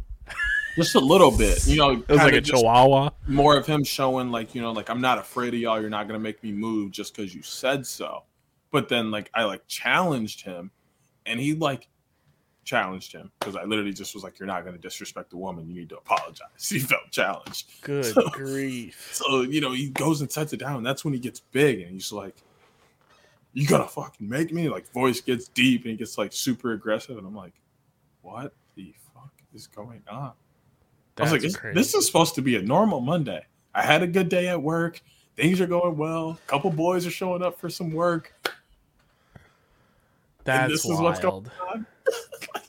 just a little bit, you know, it was like a chihuahua, more of him showing, like, you know, like, I'm not afraid of y'all. You're not going to make me move just because you said so. But then, like, I like challenged him, and he like challenged him because I literally just was like, you're not going to disrespect the woman. You need to apologize. He felt challenged. Good grief. So, you know, he goes and sets it down. And that's when he gets big, and he's like, you gotta fucking make me. Like, voice gets deep and he gets like super aggressive, and I'm like, what the fuck is going on? That's I was like, crazy. This is supposed to be a normal Monday. I had a good day at work. Things are going well. A couple boys are showing up for some work. That's and this wild. Is what's going on. Like,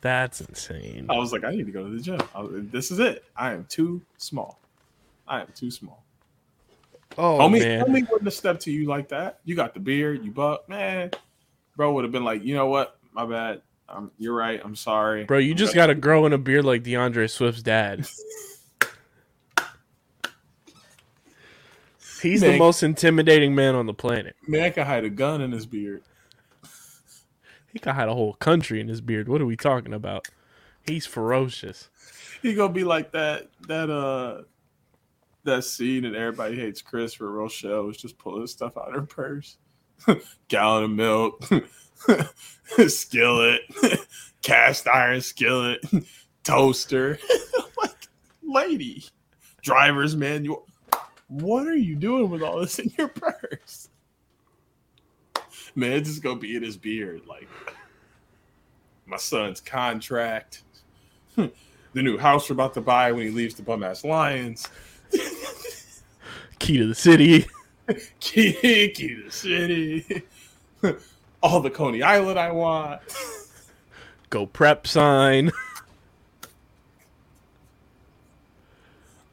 that's insane. I was like, I need to go to the gym. This is it. I am too small. Oh, homie, man. Homie wouldn't have stepped to you like that. You got the beard, you buck, man. Bro would have been like, you know what? My bad. You're right. I'm sorry. Bro, you just got to grow in a beard like DeAndre Swift's dad. He's the most intimidating man on the planet. Man, I could hide a gun in his beard. He could hide a whole country in his beard. What are we talking about? He's ferocious. He going to be like that scene and Everybody Hates Chris for Rochelle was just pulling stuff out of her purse. Gallon of milk, skillet, cast iron skillet, toaster. Like, lady, driver's manual. What are you doing with all this in your purse? Man, it's just going to be in his beard. Like, my son's contract. The new house we're about to buy when he leaves the bum-ass Lions. Key to the City. Key to the City. All the Coney Island I want. Go Prep sign.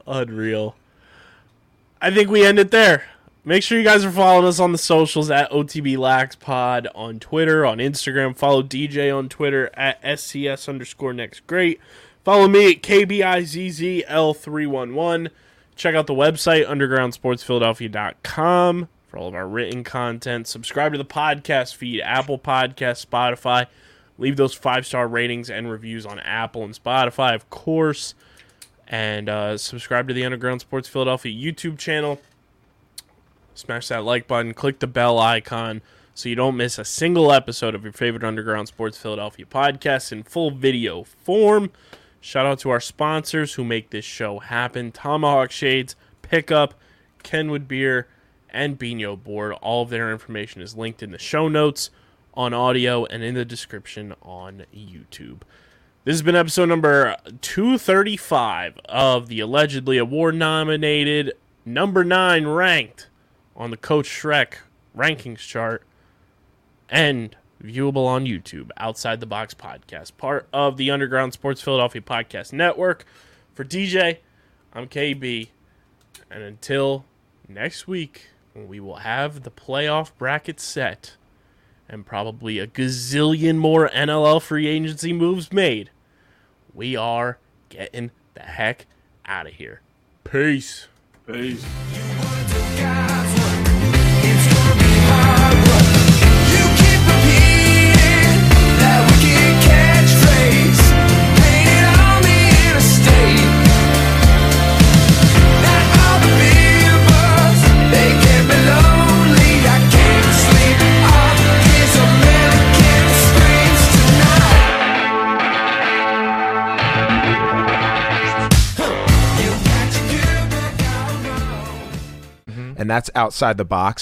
Unreal. I think we end it there. Make sure you guys are following us on the socials at OTBLaxPod on Twitter, on Instagram. Follow DJ on Twitter at SCS_next great. Follow me at KBIZZL311. Check out the website, undergroundsportsphiladelphia.com, for all of our written content. Subscribe to the podcast feed, Apple Podcasts, Spotify. Leave those 5-star ratings and reviews on Apple and Spotify, of course. And subscribe to the Underground Sports Philadelphia YouTube channel. Smash that like button. Click the bell icon so you don't miss a single episode of your favorite Underground Sports Philadelphia podcast in full video form. Shout out to our sponsors who make this show happen. Tomahawk Shades, Pickup, Kenwood Beer, and Bino Board. All of their information is linked in the show notes on audio and in the description on YouTube. This has been episode number 235 of the allegedly award-nominated, number 9 ranked on the Coach Shrek rankings chart and viewable on YouTube, Outside the Box Podcast, part of the Underground Sports Philadelphia Podcast Network. For DJ, I'm KB, and until next week, when we will have the playoff bracket set and probably a gazillion more NLL free agency moves made, we are getting the heck out of here. Peace. Peace. And that's Outside the Box.